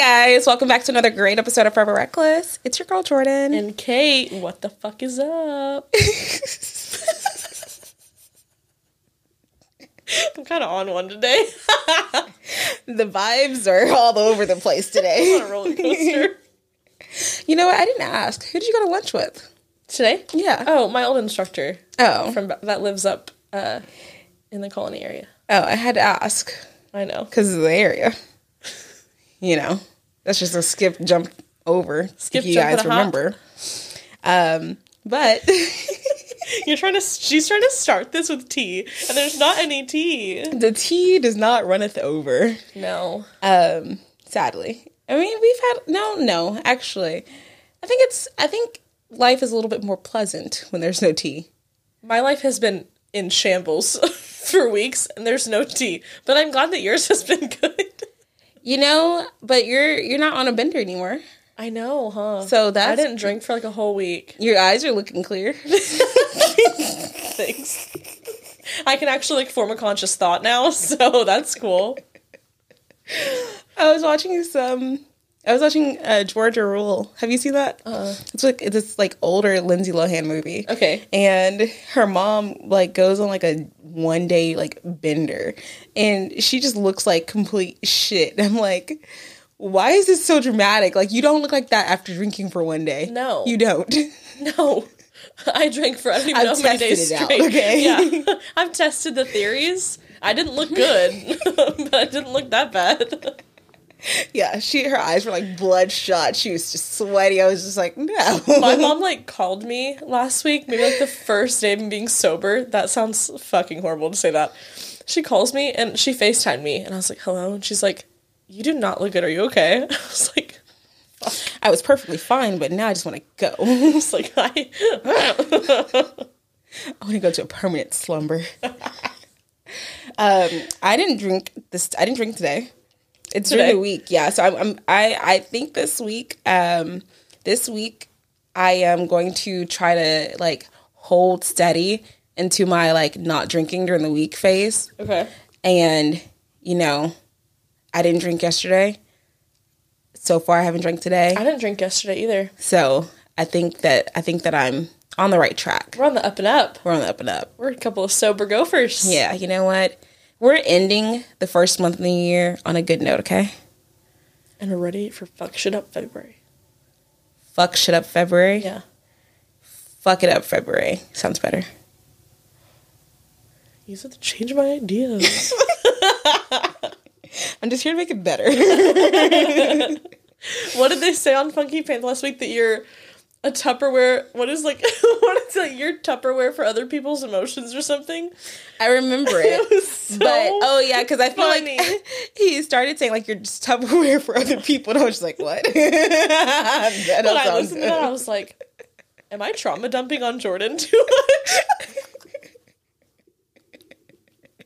guys, welcome back to another great episode of Forever Reckless. It's your girl Jordan and Kate. What the fuck is up? I'm kind of on one today. The vibes are all over the place today. I'm on a roller coaster. You know what? I didn't ask. Who did you go to lunch with today? Yeah. Oh, my old instructor. Oh, from that lives up in the colony area. Oh, I had to ask. I know, because of the area. You know, that's just a skip jump over. If you guys remember. But she's trying to start this with tea, and there's not any tea. The tea does not runneth over. No. Sadly. I mean, actually, I think life is a little bit more pleasant when there's no tea. My life has been in shambles for weeks, and there's no tea, but I'm glad that yours has been good. You know, but you're not on a bender anymore. I know, huh? So that I didn't drink for like a whole week. Your eyes are looking clear. Thanks. I can actually like form a conscious thought now, so that's cool. I was watching Georgia Rule. Have you seen that? It's like this like older Lindsay Lohan movie. Okay. And her mom like goes on like a one day like bender, and she just looks like complete shit. I'm like, why is this so dramatic? Like, you don't look like that after drinking for one day. No, you don't. No, I drank for I don't even know how many days straight. Okay. Yeah, I've tested the theories. I didn't look good, but I didn't look that bad. Yeah, her eyes were like bloodshot. She was just sweaty. I was just like, no. My mom like called me last week, maybe like the first day of being sober. That sounds fucking horrible to say that. She calls me and she FaceTimed me, and I was like, hello, and she's like, you do not look good. Are you okay? I was like, fuck. I was perfectly fine, but now I just want to go. I was like, hi. I want to go to a permanent slumber. I didn't drink today. It's during the week, yeah. So I think this week, I am going to try to like hold steady into my like not drinking during the week phase. Okay. And you know, I didn't drink yesterday. So far, I haven't drank today. I didn't drink yesterday either. So I think that I'm on the right track. We're on the up and up. We're a couple of sober gophers. Yeah. You know what? We're ending the first month of the year on a good note, okay? And we're ready for Fuck Shit Up February. Fuck Shit Up February? Yeah. Fuck It Up February. Sounds better. You said to change my ideas. I'm just here to make it better. What did they say on Funky Panther last week? That you're a Tupperware, your Tupperware for other people's emotions or something? I remember it. It was so because I feel funny. Like he started saying like you're just Tupperware for other people, and I was just like, what? That when I listened to that, I was like, am I trauma dumping on Jordan too much?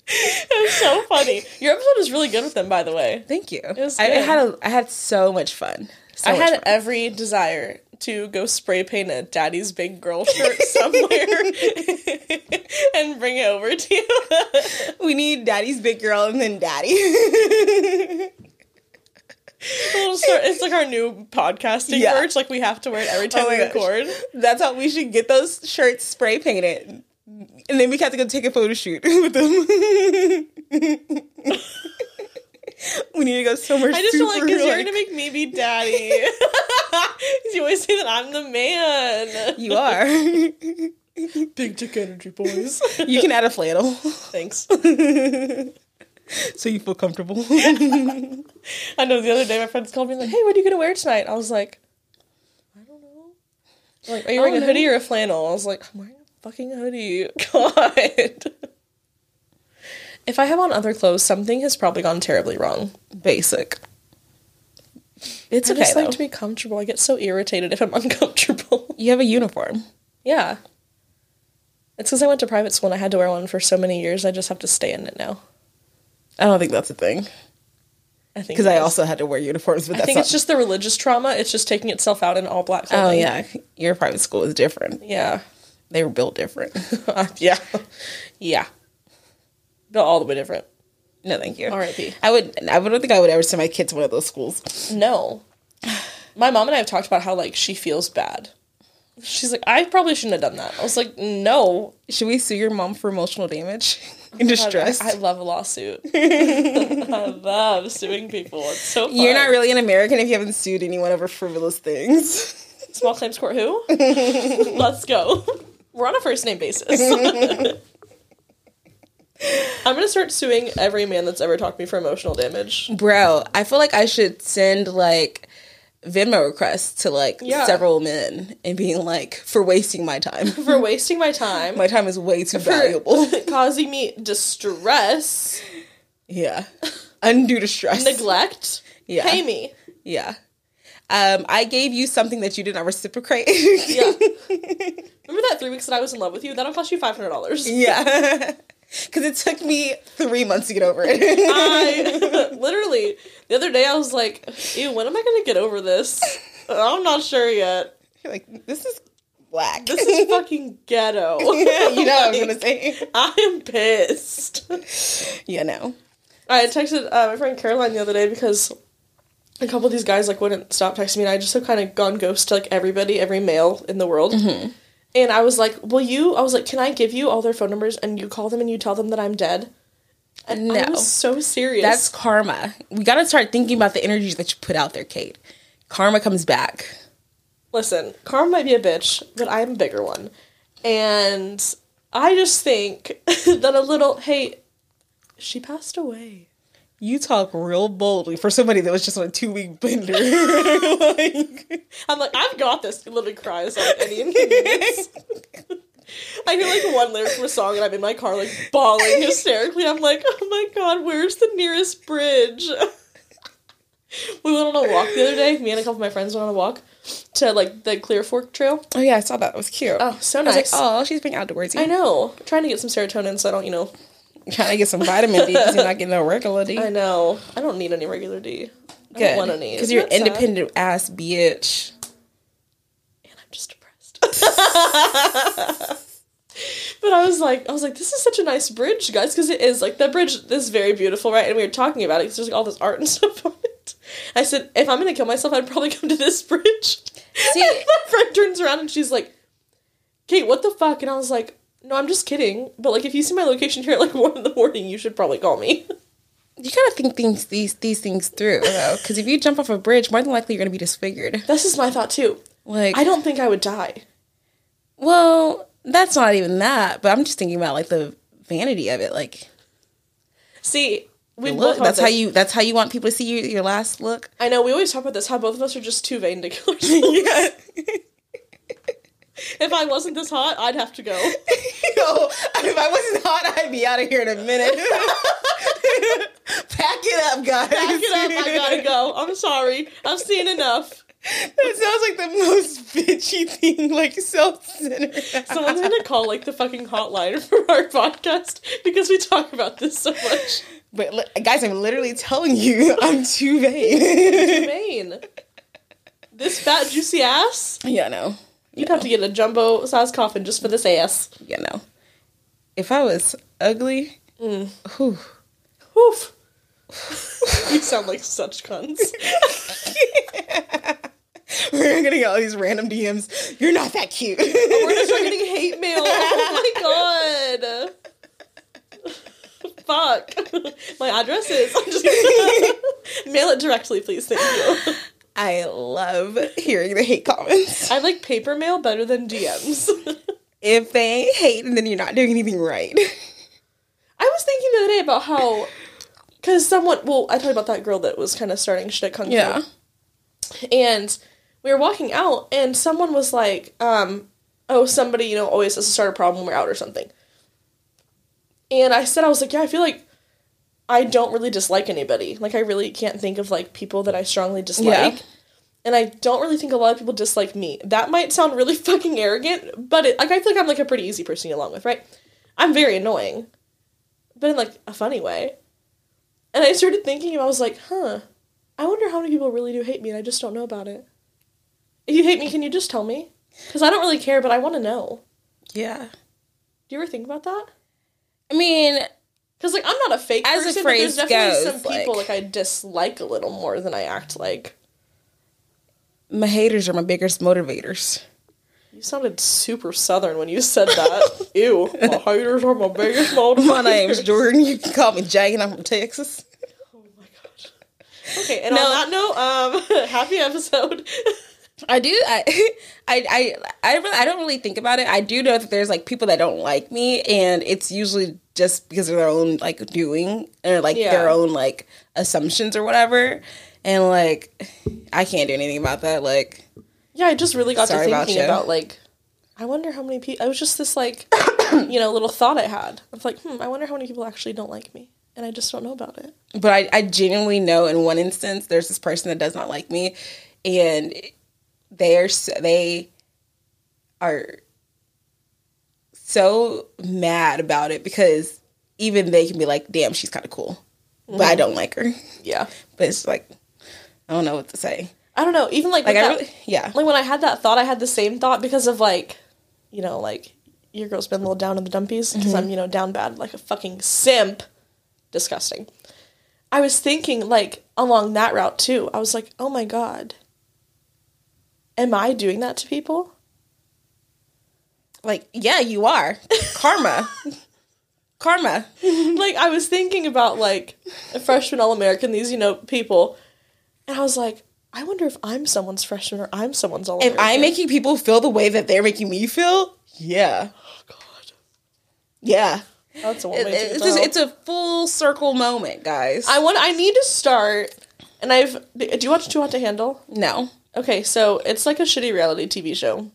It was so funny. Your episode was really good with them, by the way. Thank you. It was I had so much fun. Every desire to go spray paint a daddy's big girl shirt somewhere and bring it over to you. We need daddy's big girl and then daddy. It's like our new podcasting merch. Like we have to wear it every time we record. That's how we should get those shirts spray painted. And then we have to go take a photo shoot with them. We need to go so much. I just feel like because you're gonna make me be daddy. You always say that I'm the man. You are. Big dick energy, boys. You can add a flannel. Thanks. So you feel comfortable. I know. The other day, my friends called me like, "Hey, what are you gonna wear tonight?" I was like, "I don't know." They're like, are you wearing a hoodie or a flannel? I was like, "I'm wearing a fucking hoodie." God. If I have on other clothes, something has probably gone terribly wrong. Basic. It's okay, though. I just like to be comfortable. I get so irritated if I'm uncomfortable. You have a uniform. Yeah. It's because I went to private school and I had to wear one for so many years. I just have to stay in it now. I don't think that's a thing. I think because I also had to wear uniforms, but I think it's just the religious trauma. It's just taking itself out in all black clothing. Oh, yeah. Your private school is different. Yeah. They were built different. Yeah. Yeah. All the way different. No, thank you. R.I.P. I don't think I would ever send my kid to one of those schools. No. My mom and I have talked about how, like, she feels bad. She's like, I probably shouldn't have done that. I was like, no. Should we sue your mom for emotional damage and distress? I love a lawsuit. I love suing people. It's so fun. You're not really an American if you haven't sued anyone over frivolous things. Small claims court who? Let's go. We're on a first name basis. I'm going to start suing every man that's ever talked to me for emotional damage. Bro, I feel like I should send, like, Venmo requests to, like, several men and being like, for wasting my time. For wasting my time. My time is way too valuable. Causing me distress. Yeah. Undue distress. Neglect. Yeah. Pay me. Yeah. I gave you something that you did not reciprocate. Yeah. Remember that 3 weeks that I was in love with you? That'll cost you $500. Yeah. Because it took me 3 months to get over it. I literally, the other day I was like, ew, when am I going to get over this? I'm not sure yet. You're like, this is black. This is fucking ghetto. Yeah, you know what I was going to say. I am pissed. Yeah, no. I texted my friend Caroline the other day because a couple of these guys, like, wouldn't stop texting me. And I just have kind of gone ghost to, like, everybody, every male in the world. Mm-hmm. And I was like, can I give you all their phone numbers and you call them and you tell them that I'm dead? And no. I was so serious. That's karma. We got to start thinking about the energies that you put out there, Kate. Karma comes back. Listen, karma might be a bitch, but I'm a bigger one. And I just think that a little, hey, she passed away. You talk real boldly for somebody that was just on a 2-week bender. I'm like, I've got this. It literally cries on any inconvenience. I hear like one lyric from a song and I'm in my car like bawling hysterically. I'm like, oh my God, where's the nearest bridge? We went on a walk the other day. Me and a couple of my friends went on a walk to like the Clear Fork Trail. Oh yeah, I saw that. It was cute. Oh, so nice. I was like, oh, she's being outdoorsy. I know. I'm trying to get some serotonin so I don't, trying to get some vitamin D because you're not getting no regular D. I know. I don't need any regular D. Good. I don't want any. Because you're an independent ass bitch. And I'm just depressed. But I was like, this is such a nice bridge, guys, because it is. Like, that bridge is very beautiful, right? And we were talking about it because there's like all this art and stuff on it. I said, if I'm going to kill myself, I'd probably come to this bridge. See, and my friend turns around and she's like, Kate, what the fuck? And I was like, no, I'm just kidding. But, like, if you see my location here at, like, 1 a.m, you should probably call me. You gotta think these things through, though. Because if you jump off a bridge, more than likely you're gonna be disfigured. This is my thought, too. Like, I don't think I would die. Well, that's not even that. But I'm just thinking about, like, the vanity of it. Like, see, we look. That's how you want people to see your last look. I know. We always talk about this, how both of us are just too vain to kill ourselves. Yeah. If I wasn't this hot, I'd have to go. Yo, if I wasn't hot, I'd be out of here in a minute. Pack it up, guys. Pack it up. I gotta go. I'm sorry. I've seen enough. That sounds like the most bitchy thing, like self-centered. Someone's gonna call like the fucking hotline for our podcast because we talk about this so much. But guys, I'm literally telling you, I'm too vain. Too vain. This fat, juicy ass? Yeah, no. You'd have to get a jumbo-sized coffin just for this ass. Yeah, no. If I was ugly, whew. Woof. You sound like such cunts. We're going to get all these random DMs. You're not that cute. We're going to start getting hate mail. Oh, my God. Fuck. My address is... I'm just gonna mail it directly, please. Thank you. I love hearing the hate comments. I like paper mail better than DMs. If they hate, then you're not doing anything right. I was thinking the other day about how, because I talked about that girl that was kind of starting shit at Kung Fu. Yeah. And we were walking out, and someone was like, somebody, always has to start a problem when we're out or something. And I was like, yeah, I feel like I don't really dislike anybody. Like, I really can't think of, like, people that I strongly dislike. Yeah. And I don't really think a lot of people dislike me. That might sound really fucking arrogant, but I feel like I'm, like, a pretty easy person to get along with, right? I'm very annoying. But in, like, a funny way. And I started thinking, and I was like, I wonder how many people really do hate me, and I just don't know about it. If you hate me, can you just tell me? Because I don't really care, but I want to know. Yeah. Do you ever think about that? I mean... Because, like, I'm not a fake person, as a phrase but there's definitely goes, some people, like, I dislike a little more than I act like. My haters are my biggest motivators. You sounded super Southern when you said that. Ew, my haters are my biggest motivators. My name's Jordan. You can call me Jay, and I'm from Texas. Oh, my gosh. Okay, and on that note, happy episode. I do. I don't really think about it. I do know that there's, like, people that don't like me, and it's usually just because of their own, like, doing or, like, their own, like, assumptions or whatever. And, like, I can't do anything about that. Like, yeah, I just really got to thinking about, like, I wonder how many people, I was just this, like, you know, little thought I had. I was like, I wonder how many people actually don't like me. And I just don't know about it. But I genuinely know in one instance, there's this person that does not like me. And they are so mad about it because even they can be like, damn, she's kind of cool. Mm-hmm. But I don't like her. Yeah. But it's like, I don't know what to say. I don't know. Even like that, like when I had that thought, I had the same thought because of like, you know, like your girl's been a little down in the dumpies because I'm, you know, down bad, like a fucking simp. Disgusting. I was thinking like along that route too. I was like, oh my God. Am I doing that to people? Like, yeah, you are. Karma. Like, I was thinking about, like, a freshman All-American, these, you know, people. And I was like, I wonder if I'm someone's freshman or I'm someone's All-American. Am I making people feel the way that they're making me feel? Yeah. Oh, God. Yeah. That's a one way to go. It's a full circle moment, guys. I need to start, and do you watch Too Hot to Handle? No. Okay, so it's like a shitty reality TV show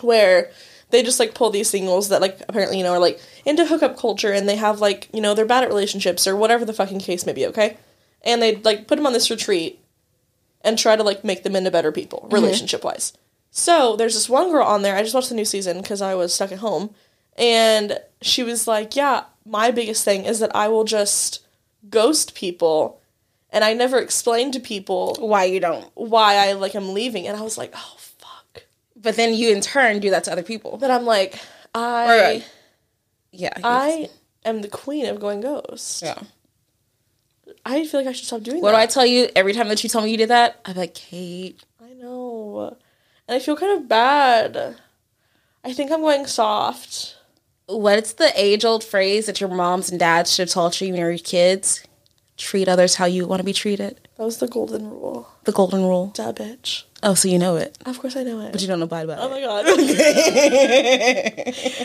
where they just, like, pull these singles that, like, apparently, you know, are, like, into hookup culture and they have, like, you know, they're bad at relationships or whatever the fucking case may be, okay? And they, like, put them on this retreat and try to, like, make them into better people, relationship-wise. So there's this one girl on there. I just watched the new season because I was stuck at home. And she was like, yeah, my biggest thing is that I will just ghost people. And I never explained to people why I, like, am leaving. And I was like, oh, fuck. But then you, in turn, do that to other people. But I'm like, I am the queen of going ghost. Yeah. I feel like I should stop doing that. What do I tell you every time that you tell me you did that? I'm like, Kate. I know. And I feel kind of bad. I think I'm going soft. What's the age-old phrase that your moms and dads should have taught you when you were kids? Treat others how you want to be treated. That was the golden rule. The golden rule. Duh, bitch. Oh, so you know it. Of course I know it. But you don't abide by it. Oh, my God.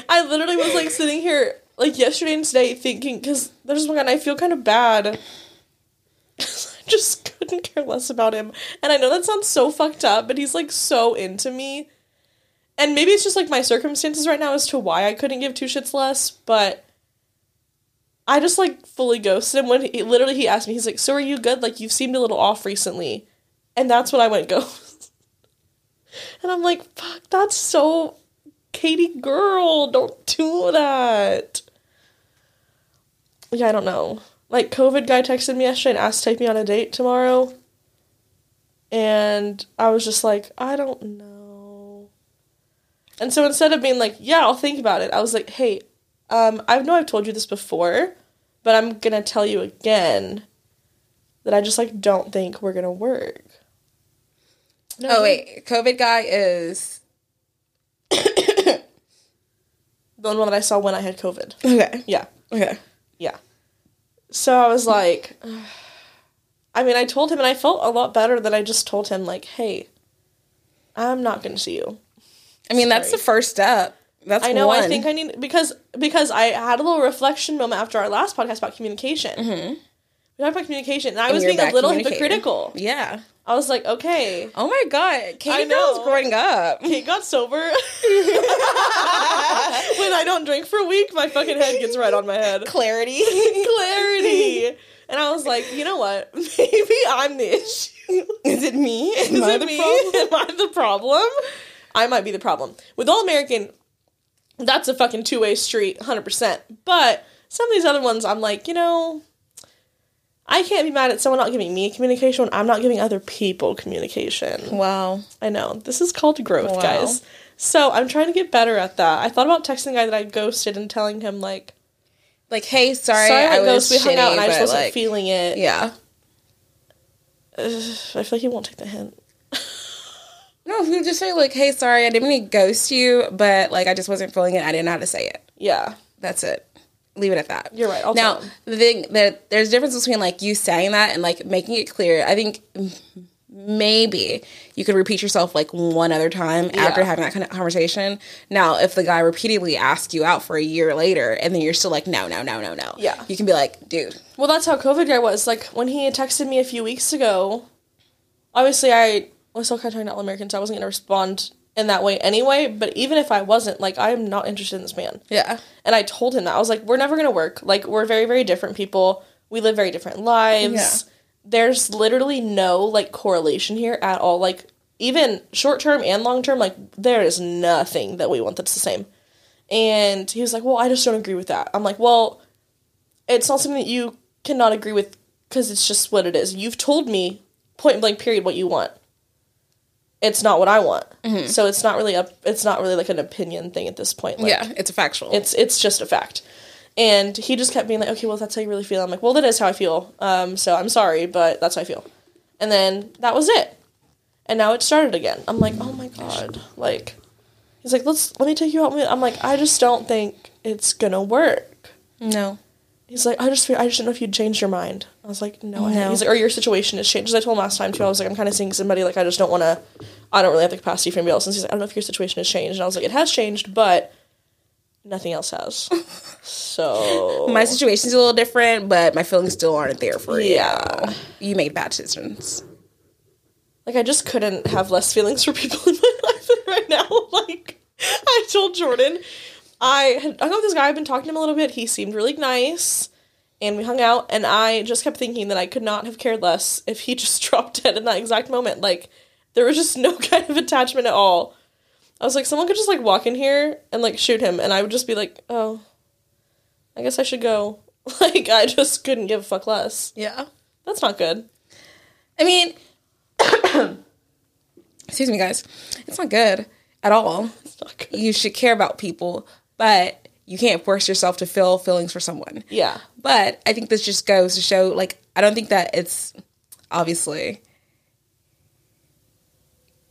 I literally was, like, sitting here, like, yesterday and today thinking, because there's one guy and I feel kind of bad. I just couldn't care less about him. And I know that sounds so fucked up, but he's, like, so into me. And maybe it's just, like, my circumstances right now as to why I couldn't give two shits less, but I just, like, fully ghosted him when he asked me, he's like, so are you good? Like, you've seemed a little off recently. And that's when I went ghost. And I'm like, fuck, that's so Katie girl. Don't do that. Yeah, I don't know. Like, COVID guy texted me yesterday and asked to take me on a date tomorrow. And I was just like, I don't know. And so instead of being like, yeah, I'll think about it, I was like, hey, I know I've told you this before, but I'm going to tell you again that I just, like, don't think we're going to work. No. Oh, wait. COVID guy is the one that I saw when I had COVID. Okay. Yeah. Okay. Yeah. So I was like, I mean, I told him and I felt a lot better that I just told him, like, hey, I'm not going to see you. I mean, Sorry. That's the first step. That's I know, one. I think I need, because I had a little reflection moment after our last podcast about communication. Mm-hmm. We talked about communication, and I was being a little hypocritical. Yeah. I was like, okay. Oh, my God. Kate was growing up. Kate got sober. When I don't drink for a week, my fucking head gets right on my head. Clarity. And I was like, you know what? Maybe I'm the issue. Is it me? Am I the problem? I might be the problem. With All American, that's a fucking two-way street, 100%. But some of these other ones, I'm like, you know, I can't be mad at someone not giving me communication when I'm not giving other people communication. Wow. I know. This is called growth, guys. So I'm trying to get better at that. I thought about texting the guy that I ghosted and telling him, like, Like, hey, sorry I was shitty, we hung out and I just wasn't feeling it. Yeah. I feel like he won't take the hint. No, if you just say, like, hey, sorry, I didn't mean to ghost you, but, like, I just wasn't feeling it. I didn't know how to say it. Yeah. That's it. Leave it at that. You're right. Now, the thing that there's a difference between, like, you saying that and, like, making it clear. I think maybe you could repeat yourself, like, one other time after having that kind of conversation. Now, if the guy repeatedly asks you out for a year later and then you're still like, no. Yeah. You can be like, dude. Well, that's how COVID guy was. Like, when he had texted me a few weeks ago, obviously I was still kind of talking to all Americans, so I wasn't going to respond in that way anyway. But even if I wasn't, like, I'm not interested in this man. Yeah. And I told him that. I was like, we're never going to work. Like, we're very, very different people. We live very different lives. Yeah. There's literally no, like, correlation here at all. Like, even short-term and long-term, like, there is nothing that we want that's the same. And he was like, well, I just don't agree with that. I'm like, well, it's not something that you cannot agree with because it's just what it is. You've told me, point blank period, what you want. It's not what I want. Mm-hmm. So it's not really like, an opinion thing at this point. Like, yeah, it's a factual. It's just a fact. And he just kept being like, okay, well, that's how you really feel. I'm like, well, that is how I feel. So I'm sorry, but that's how I feel. And then that was it. And now it started again. I'm like, oh, my God. Like, he's like, let me take you out. I'm like, I just don't think it's going to work. No. He's like, I just didn't know if you'd changed your mind. I was like, no, I haven't. He's like, or your situation has changed. Because I told him last time, too. I was like, I'm kind of seeing somebody. Like, I don't really have the capacity for anybody else. And he's like, I don't know if your situation has changed. And I was like, it has changed, but nothing else has. So my situation's a little different, but my feelings still aren't there for you. Yeah. You made bad decisions. Like, I just couldn't have less feelings for people in my life than right now. Like, I told Jordan, I hung out with this guy. I've been talking to him a little bit. He seemed really nice, and we hung out, and I just kept thinking that I could not have cared less if he just dropped dead in that exact moment. Like, there was just no kind of attachment at all. I was like, someone could just, like, walk in here and, like, shoot him, and I would just be like, oh, I guess I should go. Like, I just couldn't give a fuck less. Yeah. That's not good. I mean, excuse me, guys. It's not good at all. It's not good. You should care about people, but you can't force yourself to feel feelings for someone. Yeah. But I think this just goes to show, like, I don't think that it's, obviously,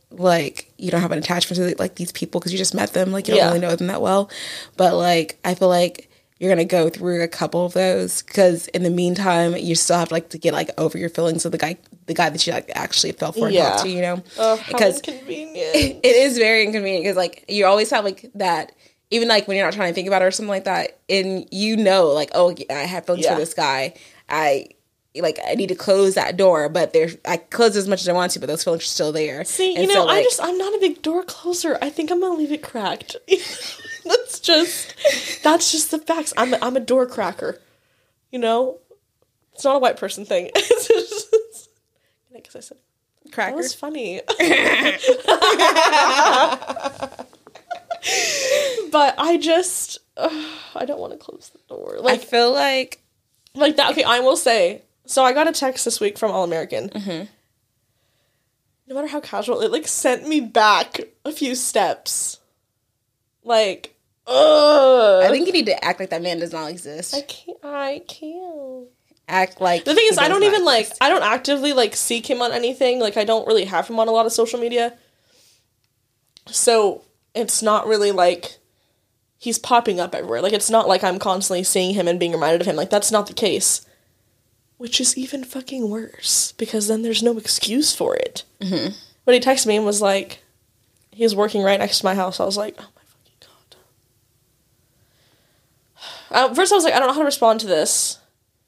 like, you don't have an attachment to, like, these people because you just met them. Like, you don't really know them that well. But, like, I feel like you're going to go through a couple of those because in the meantime, you still have, like, to get, like, over your feelings of the guy that you, like, actually fell for and talked to, you know? Oh, how inconvenient. It is very inconvenient because, like, you always have, like, that, even, like, when you're not trying to think about it or something like that, and you know, like, oh, I have feelings for this guy. I need to close that door, but I close as much as I want to, but those feelings are still there. See, and you know, so, like, I'm not a big door closer. I think I'm going to leave it cracked. That's just the facts. I'm a door cracker. You know? It's not a white person thing. It's just, I guess I said cracker. That was funny. But I just, I don't want to close the door. Like, I feel like that. Okay, I will say, so I got a text this week from All American. Mm-hmm. No matter how casual, it, like, sent me back a few steps. Like, ugh. I think you need to act like that man does not exist. I can't. Act like the thing is, I don't even, like, I don't actively, like, seek him on anything. Like, I don't really have him on a lot of social media. So it's not really, like, he's popping up everywhere. Like, it's not like I'm constantly seeing him and being reminded of him. Like, that's not the case. Which is even fucking worse, because then there's no excuse for it. Mm-hmm. But he texted me and was like, he was working right next to my house. I was like, oh my fucking God. First I was like, I don't know how to respond to this,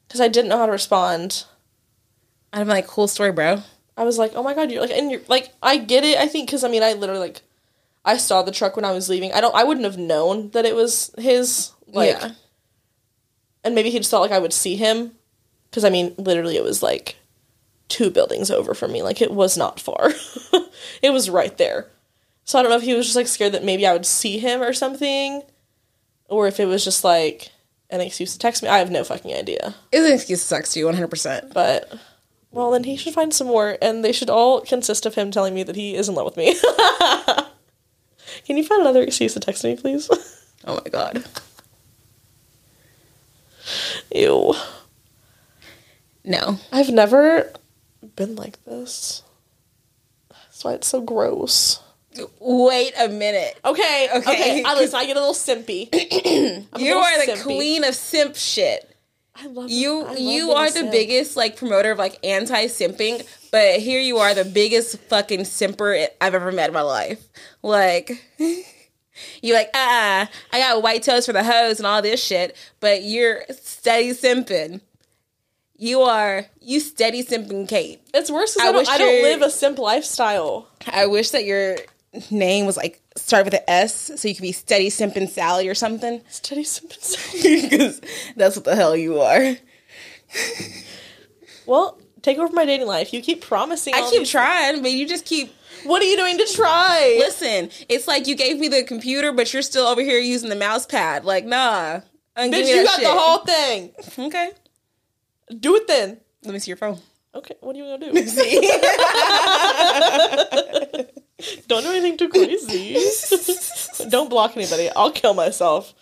because I didn't know how to respond. I'm like, cool story, bro. I was like, oh my God, you're like, and you're like, I get it, I think, because I mean, I literally, like, I saw the truck when I was leaving. I wouldn't have known that it was his, like, and maybe he just thought, like, I would see him, because, I mean, literally it was, like, 2 buildings over from me. Like, it was not far. It was right there. So I don't know if he was just, like, scared that maybe I would see him or something, or if it was just, like, an excuse to text me. I have no fucking idea. It's an excuse to text you, 100%. But, well, then he should find some more, and they should all consist of him telling me that he is in love with me. Can you find another excuse to text me, please? Oh, my God. Ew. No. I've never been like this. That's why it's so gross. Wait a minute. Okay. Honestly, I get a little simpy. You are the queen of simp shit. I love you. You are the biggest like promoter of like anti-simping, but here you are the biggest fucking simper I've ever met in my life. Like you like I got white toes for the hoes and all this shit, but you're steady simping. You steady simping, Kate. It's worse because I don't live a simp lifestyle. I wish that your name was like start with an S so you could be Steady Simpin' Sally or something. Steady Simpin' Sally. Because that's what the hell you are. Well, take over my dating life. You keep promising. I keep trying, but you just keep. What are you doing to try? Listen, it's like you gave me the computer, but you're still over here using the mouse pad. Like, nah. Bitch, you got the whole thing. Okay. Do it then. Let me see your phone. Okay, what are you gonna do? Don't do anything too crazy. Don't block anybody. I'll kill myself.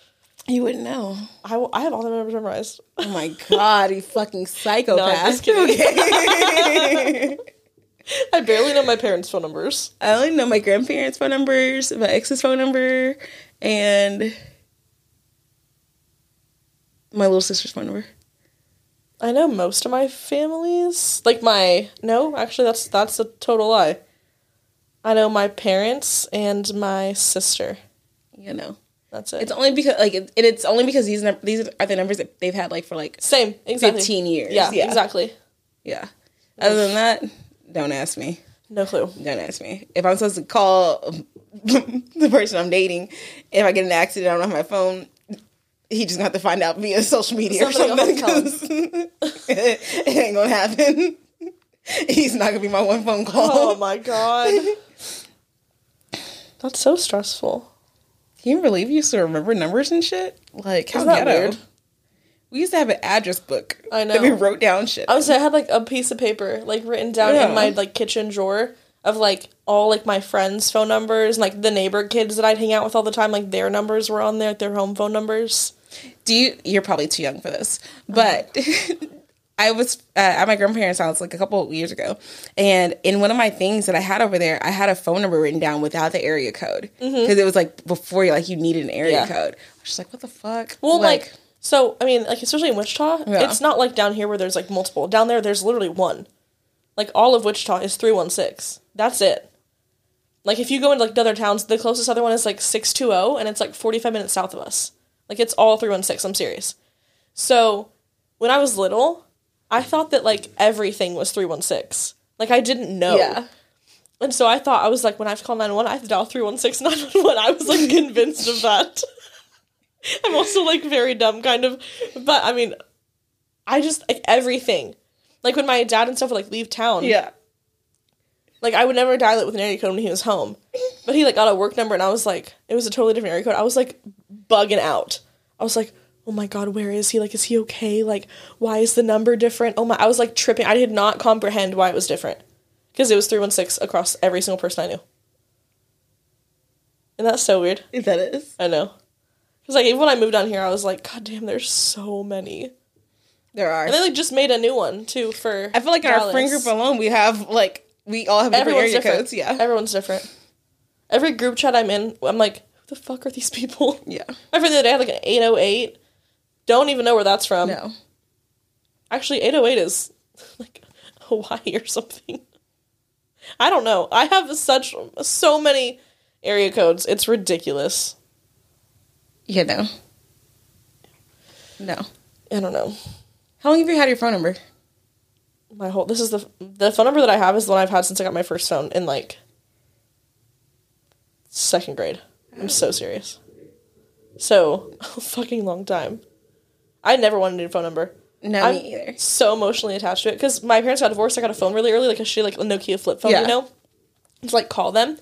You wouldn't know. I have all the numbers memorized. Oh my god, you fucking psychopath. No, I'm just kidding. Okay. I barely know my parents' phone numbers. I only know my grandparents' phone numbers, my ex's phone number, and my little sister's phone number. I know most of my family's, like that's a total lie. I know my parents and my sister. You know, that's it. It's only because these are the numbers that they've had like for like same exactly 15 years. Yeah, exactly. Yeah. Other than that, don't ask me. No clue. Don't ask me. If I'm supposed to call the person I'm dating, if I get in an accident, I don't have my phone. He just got to find out via social media or something. It ain't gonna happen. He's not gonna be my one phone call. Oh my god, that's so stressful. Can you believe you used to remember numbers and shit? Like, how weird. We used to have an address book. I know that we wrote down shit. I was. I had like a piece of paper like written down in my like kitchen drawer of like all like my friends' phone numbers and like the neighbor kids that I'd hang out with all the time, like their numbers were on there, their home phone numbers. You're probably too young for this, but I was at my grandparents' house like a couple of years ago, and in one of my things that I had over there, I had a phone number written down without the area code because it was like before like you needed an area code. I was just like, what the fuck? Well, like so I mean, like especially in Wichita, it's not like down here where there's like multiple. Down there, there's literally one. Like all of Wichita is 316. That's it. Like, if you go into, like, other towns, the closest other one is, like, 620, and it's, like, 45 minutes south of us. Like, it's all 316, I'm serious. So, when I was little, I thought that, like, everything was 316. Like, I didn't know. Yeah. And so I thought, I was like, when I have to call 911, I have to dial 316 911. I was, like, convinced of that. I'm also, like, very dumb, kind of. But, I mean, I just, like, everything. Like, when my dad and stuff would, like, leave town. Yeah. Like, I would never dial it with an area code when he was home. But he, like, got a work number, and I was, like, it was a totally different area code. I was, like, bugging out. I was, like, oh, my God, where is he? Like, is he okay? Like, why is the number different? Oh, my, I was, like, tripping. I did not comprehend why it was different. Because it was 316 across every single person I knew. And that's so weird. That is. I know. Because, like, even when I moved down here, I was, like, God damn, there's so many. There are. And they, like, just made a new one, too, for I feel like in Dallas. Our friend group alone, we have, like... We all have different area codes, yeah. Everyone's different. Every group chat I'm in, I'm like, who the fuck are these people? Yeah. My friend the other day had like an 808. Don't even know where that's from. No. Actually, 808 is like Hawaii or something. I don't know. I have so many area codes. It's ridiculous. You know. No. I don't know. How long have you had your phone number? This is the phone number that I have is the one I've had since I got my first phone in like second grade. I'm so serious. So a fucking long time. I never wanted a phone number. No, me either. So emotionally attached to it because my parents got divorced. I got a phone really early, like a shitty, like a Nokia flip phone, you know, to like call them,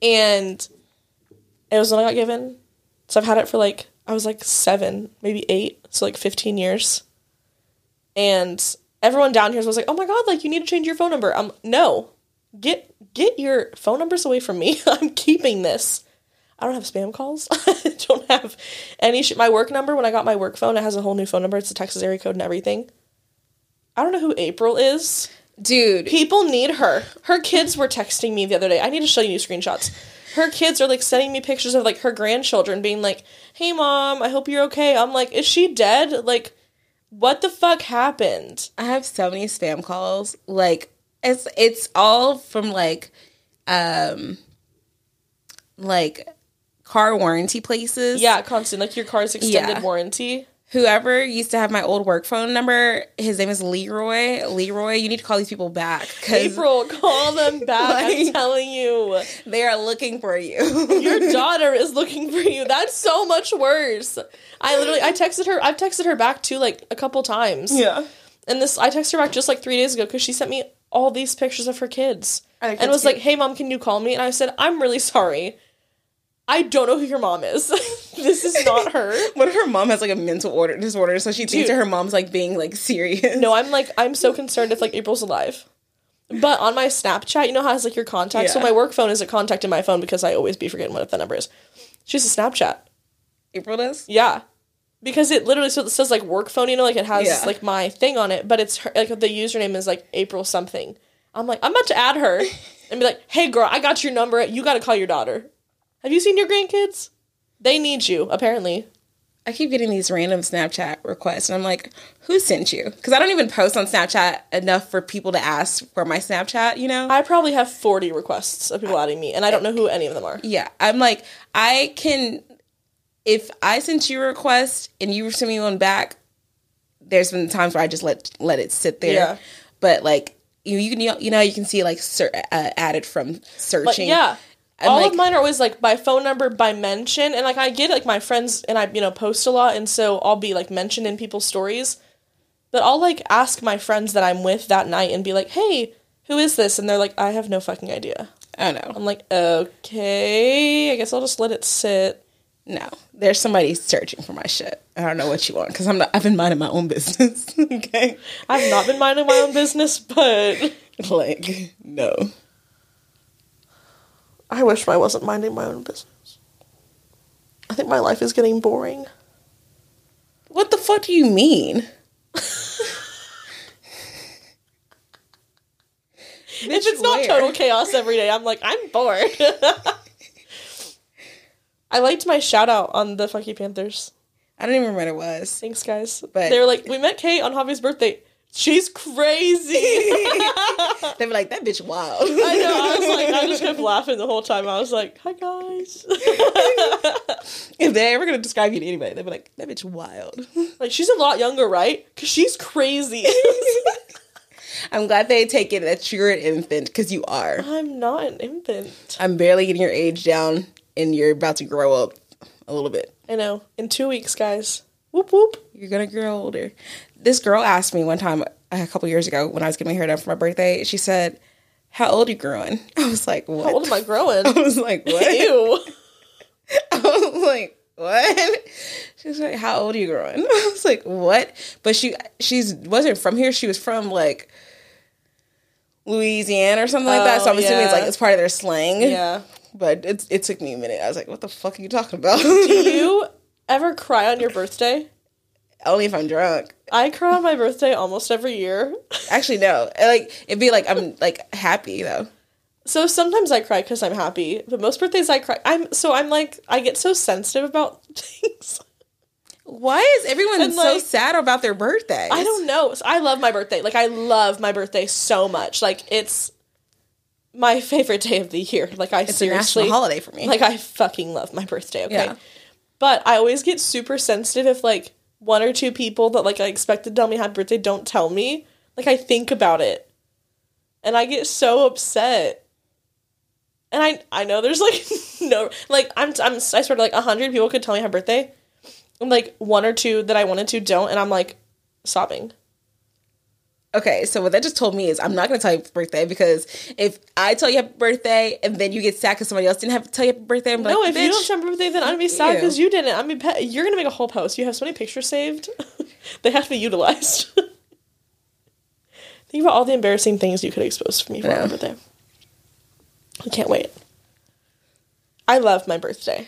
and it was when I got given. So I've had it for like I was like 7, maybe 8, so like 15 years, and. Everyone down here was like, oh my god, like, you need to change your phone number. No. Get your phone numbers away from me. I'm keeping this. I don't have spam calls. I don't have any shit. My work number, when I got my work phone, it has a whole new phone number. It's the Texas area code and everything. I don't know who April is. Dude. People need her. Her kids were texting me the other day. I need to show you screenshots. Her kids are, like, sending me pictures of, like, her grandchildren being like, hey, Mom, I hope you're okay. I'm like, is she dead? Like, what the fuck happened? I have so many spam calls. Like, it's all from, like, car warranty places. Yeah, constant. Like, your car's extended warranty. Whoever used to have my old work phone number, his name is Leroy. Leroy, you need to call these people back. April, call them back. Like, I'm telling you. They are looking for you. Your daughter is looking for you. That's so much worse. I texted her. I've texted her back, too, like, a couple times. Yeah. And I texted her back just, like, 3 days ago because she sent me all these pictures of her kids. And was like, hey, Mom, can you call me? And I said, I'm really sorry. I don't know who your mom is. This is not her. What if her mom has, like, a mental disorder, so she thinks that her mom's, like, being, like, serious? No, I'm so concerned if, like, April's alive. But on my Snapchat, you know how it has, like, your contact? Yeah. So my work phone is a contact in my phone because I always be forgetting what that number is. She has a Snapchat. April does? Yeah. Because it literally says, like, work phone, you know? Like, it has, like, my thing on it. But it's, her, like, the username is, like, April something. I'm like, I'm about to add her and be like, hey, girl, I got your number. You got to call your daughter. Have you seen your grandkids? They need you, apparently. I keep getting these random Snapchat requests, and I'm like, who sent you? Because I don't even post on Snapchat enough for people to ask for my Snapchat, you know? I probably have 40 requests of people adding me, and I don't know who any of them are. Yeah, I'm like, I can... If I sent you a request, and you sent me one back, there's been times where I just let it sit there. Yeah. But, like, you know, you can see, like, added from searching. But, yeah. All of mine are always, like, by phone number, by mention. And, like, I get, like, my friends, and I, you know, post a lot. And so I'll be, like, mentioned in people's stories. But I'll, like, ask my friends that I'm with that night and be like, hey, who is this? And they're like, I have no fucking idea. Oh, no. I'm like, okay, I guess I'll just let it sit. No. There's somebody searching for my shit. I don't know what you want, because I've been minding my own business, okay? I've not been minding my own business, but... Like, no. I wish I wasn't minding my own business. I think my life is getting boring. What the fuck do you mean? If it's not total chaos every day, I'm like, I'm bored. I liked my shout out on the Funky Panthers. I don't even remember what it was. Thanks, guys. But they were like, we met Kate on Javi's birthday. She's crazy. They were like, that bitch wild. I know. I was like, I just kept laughing the whole time. I was like, hi, guys. If they're ever going to describe you to anybody, they'd be like, that bitch wild. Like, she's a lot younger, right? Because she's crazy. I'm glad they take it that you're an infant, because you are. I'm not an infant. I'm barely getting your age down, and you're about to grow up a little bit. I know. In 2 weeks, guys. Whoop, whoop. You're going to grow older. This girl asked me one time a couple years ago when I was getting my hair done for my birthday. She said, how old are you growing? I was like, what? How old am I growing? I was like, what? Ew. I was like, what? She was like, how old are you growing? I was like, what? But she wasn't from here. She was from, like, Louisiana or something like that. So I'm assuming it's, like, it's part of their slang. Yeah. But it took me a minute. I was like, what the fuck are you talking about? Do you ever cry on your birthday? Only if I'm drunk. I cry on my birthday almost every year. Actually, no. Like, it'd be like, I'm, like, happy, though. So sometimes I cry because I'm happy. But most birthdays I cry. I'm like, I get so sensitive about things. Why is everyone so sad about their birthday? I don't know. I love my birthday. Like, I love my birthday so much. Like, it's my favorite day of the year. Like, I seriously. It's a national holiday for me. Like, I fucking love my birthday, okay? Yeah. But I always get super sensitive if, like, one or two people that, like, I expected to tell me happy birthday don't tell me. Like, I think about it. And I get so upset. And I know there's, like, no... Like, I swear to, like, 100 people could tell me happy birthday. And, like, one or two that I wanted to don't. And I'm, like, sobbing. Okay, so what that just told me is I'm not going to tell you happy birthday, because if I tell you happy birthday and then you get sad because somebody else didn't have to tell you happy birthday, I'm like, no, if bitch, you don't tell me happy birthday, then I'm going to be sad because you didn't. I mean, you're going to make a whole post. You have so many pictures saved. They have to be utilized. Think about all the embarrassing things you could expose for me for my birthday. I can't wait. I love my birthday.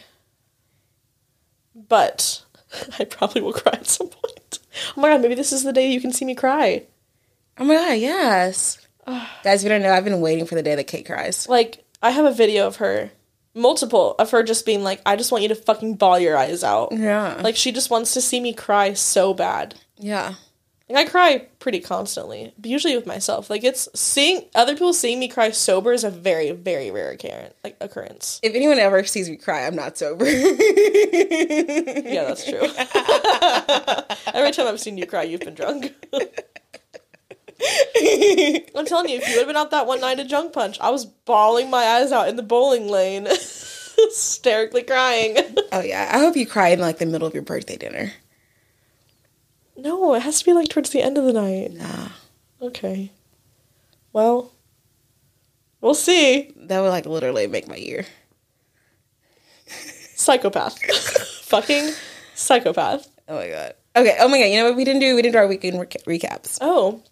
But I probably will cry at some point. Oh my god, maybe this is the day you can see me cry. Oh my god, yes. Guys, if you don't know, I've been waiting for the day that Kate cries. Like, I have a video of her, multiple, of her just being like, I just want you to fucking bawl your eyes out. Yeah. Like, she just wants to see me cry so bad. Yeah. Like, I cry pretty constantly, but usually with myself. Like, it's seeing other people seeing me cry sober is a very, very rare occurrence. If anyone ever sees me cry, I'm not sober. Yeah, that's true. Every time I've seen you cry, you've been drunk. I'm telling you, if you would have been out that one night at Junk Punch, I was bawling my eyes out in the bowling lane, hysterically crying. Oh, yeah. I hope you cry in, like, the middle of your birthday dinner. No, it has to be, like, towards the end of the night. Nah. Okay. Well, we'll see. That would, like, literally make my year. Psychopath. Fucking psychopath. Oh, my God. Okay. Oh, my God. You know what we didn't do? We didn't do our weekend recaps. Oh.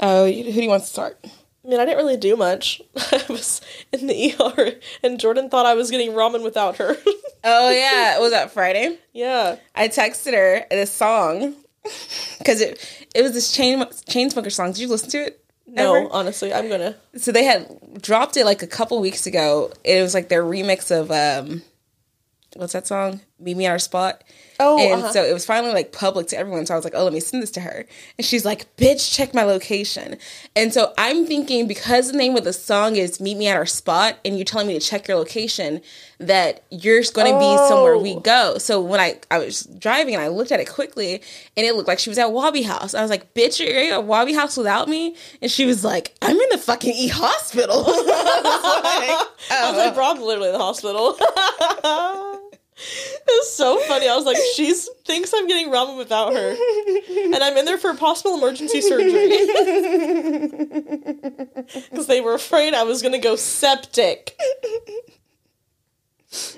Oh, who do you want to start? I mean, I didn't really do much. I was in the ER, and Jordan thought I was getting ramen without her. Oh, yeah. Was that Friday? Yeah. I texted her this song, because it was this Chainsmokers song. Did you listen to it? No, ever? Honestly, I'm going to. So they had dropped it, like, a couple weeks ago. It was, like, their remix of, what's that song? Meet Me at Our Spot. Oh, and so it was finally, like, public to everyone. So I was like, oh, let me send this to her. And she's like, bitch, check my location. And so I'm thinking, because the name of the song is Meet Me at Our Spot, and you're telling me to check your location, that you're going to be somewhere we go. So when I was driving, and I looked at it quickly, and it looked like she was at Wobby House. I was like, bitch, you're at Wobby House without me? And she was like, I'm in the fucking hospital. I was like, bro, I'm literally in the hospital. It's so funny. I was like, she thinks I'm getting ramen without her, and I'm in there for possible emergency surgery because they were afraid I was gonna go septic.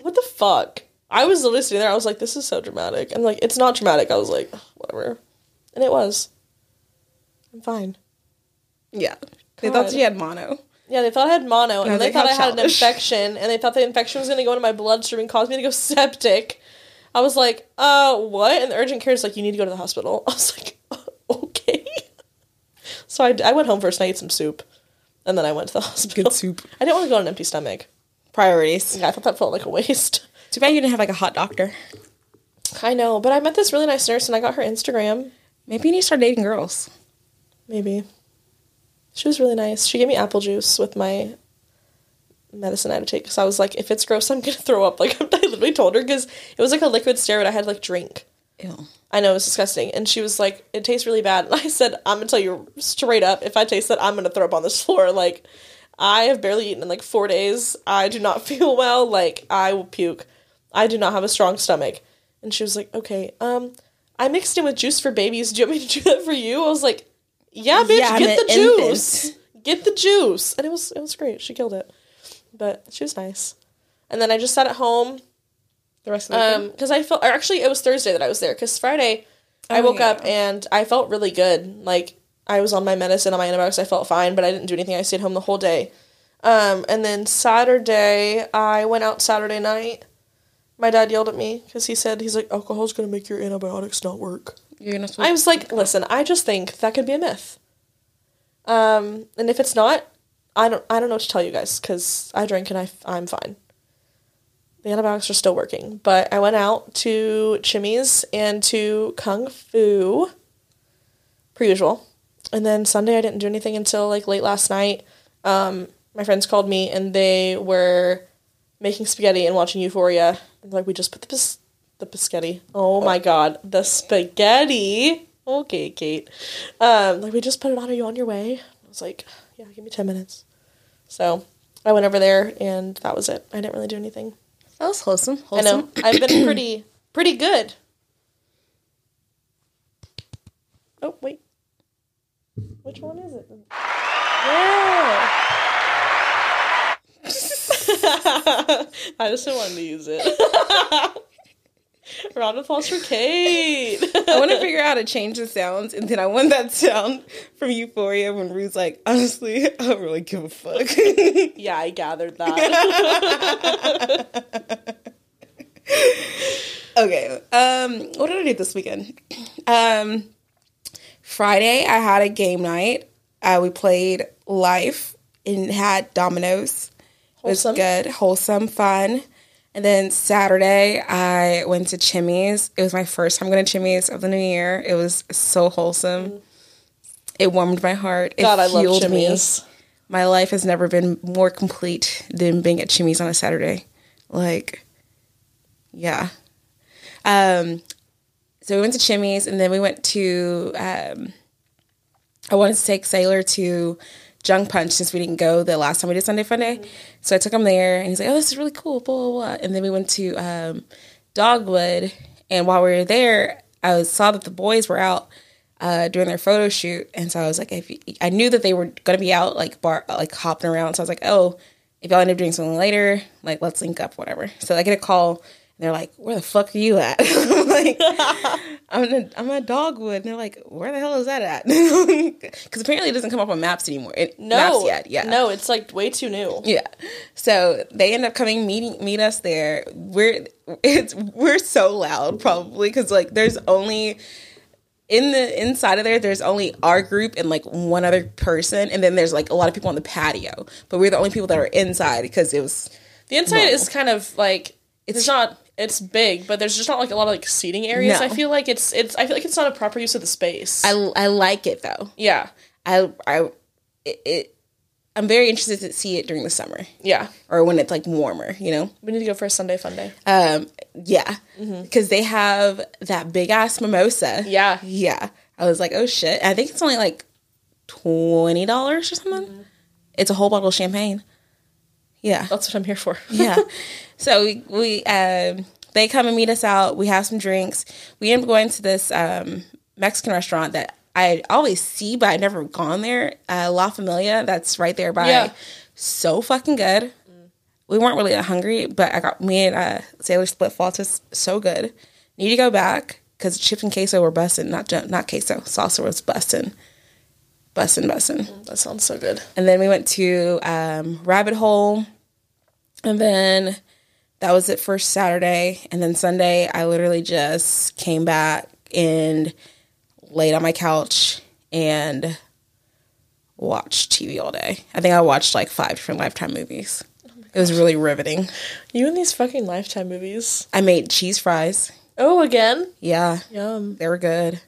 What the fuck? I was literally sitting there. I was like, this is so dramatic. I'm like, it's not dramatic. I was like, whatever, and it was. I'm fine. Yeah, they thought she had mono. Yeah, they thought I had mono, and they thought I had an infection, and they thought the infection was going to go into my bloodstream and cause me to go septic. I was like, what? And the urgent care is like, you need to go to the hospital. I was like, okay. So I went home first, and I ate some soup, and then I went to the hospital. Good soup. I didn't want to go on an empty stomach. Priorities. Yeah, I thought that felt like a waste. Too bad you didn't have, like, a hot doctor. I know, but I met this really nice nurse, and I got her Instagram. Maybe you need to start dating girls. Maybe. She was really nice. She gave me apple juice with my medicine I had to take. Because I was like, if it's gross, I'm going to throw up. Like, I literally told her, because it was like a liquid steroid I had to, like, drink. Ew. I know, it was disgusting. And she was like, it tastes really bad. And I said, I'm going to tell you straight up, if I taste that, I'm going to throw up on this floor. Like, I have barely eaten in, like, 4 days. I do not feel well. Like, I will puke. I do not have a strong stomach. And she was like, okay, I mixed in with juice for babies. Do you want me to do that for you? I was like, yeah, bitch, yeah, get the juice. Infant. Get the juice. And it was great. She killed it. But she was nice. And then I just sat at home the rest of the weekend. Because I felt... Actually, it was Thursday that I was there. Because Friday, I woke up and I felt really good. Like, I was on my medicine, on my antibiotics. I felt fine, but I didn't do anything. I stayed home the whole day. And then Saturday, I went out Saturday night. My dad yelled at me because he said, he's like, alcohol's going to make your antibiotics not work. I was like, listen, I just think that could be a myth. And if it's not, I don't know what to tell you guys, because I drink and I'm fine. The antibiotics are still working. But I went out to Chimmy's and to Kung Fu, per usual. And then Sunday I didn't do anything until, like, late last night. My friends called me, and they were making spaghetti and watching Euphoria. And, like, we just put the spaghetti. Oh my god, the spaghetti. Okay, Kate. Like, we just put it on. Are you on your way? I was like, yeah, give me 10 minutes. So I went over there, and that was it. I didn't really do anything. That was wholesome. I know. I've been pretty good. Oh wait, which one is it? Yeah. I just didn't want to use it. Round of applause for Kate. I want to figure out how to change the sounds, and then I want that sound from Euphoria when Rue's like, honestly, I don't really give a fuck. Yeah, I gathered that. Okay, what did I do this weekend? Friday, I had a game night. We played Life and had dominoes. Wholesome. It was good, wholesome, fun. And then Saturday, I went to Chimmy's. It was my first time going to Chimmy's of the new year. It was so wholesome. Mm. It warmed my heart. It God, I love Chimmy's. Me. My life has never been more complete than being at Chimmy's on a Saturday. Like, yeah. So we went to Chimmy's, and then we went to, I wanted to take Sailor to Junk Punch since we didn't go the last time we did Sunday Funday. Mm-hmm. So I took him there, and he's like, oh, this is really cool, blah, blah, blah. And then we went to Dogwood, and while we were there, saw that the boys were out doing their photo shoot, and so I was like, I knew that they were going to be out, like hopping around, so I was like, oh, if y'all end up doing something later, like, let's link up, whatever. So I get a call. They're like, where the fuck are you at? I'm like, I'm at Dogwood. And they're like, where the hell is that at? Because apparently it doesn't come up on maps anymore. Maps yet, yeah. No, it's like way too new. Yeah. So they end up coming, meet us there. We're so loud probably because like there's only inside of there, there's only our group and like one other person. And then there's like a lot of people on the patio. But we're the only people that are inside because it was. The inside is kind of like. It's big, but there's just not like a lot of like seating areas. No. I feel like it's not a proper use of the space. I like it though. Yeah. I'm very interested to see it during the summer. Yeah. Or when it's like warmer, you know? We need to go for a Sunday Funday. Yeah. Mm-hmm. Cause they have that big ass mimosa. Yeah. Yeah. I was like, oh shit. I think it's only like $20 or something. Mm-hmm. It's a whole bottle of champagne. Yeah. That's what I'm here for. Yeah. So we they come and meet us out. We have some drinks. We end up going to this Mexican restaurant that I always see, but I've never gone there. La Familia, that's right there by. Yeah. So fucking good. Mm. We weren't really hungry, but me and Sailor split fajitas. So good. Need to go back because chips and queso were bussin'. Not queso. Salsa was bussin'. Bussin'. That sounds so good. And then we went to Rabbit Hole. And then that was it for Saturday. And then Sunday, I literally just came back and laid on my couch and watched TV all day. I think I watched like 5 different Lifetime movies. Oh, it was really riveting. You and these fucking Lifetime movies. I made cheese fries. Oh, again? Yeah. Yum. They were good.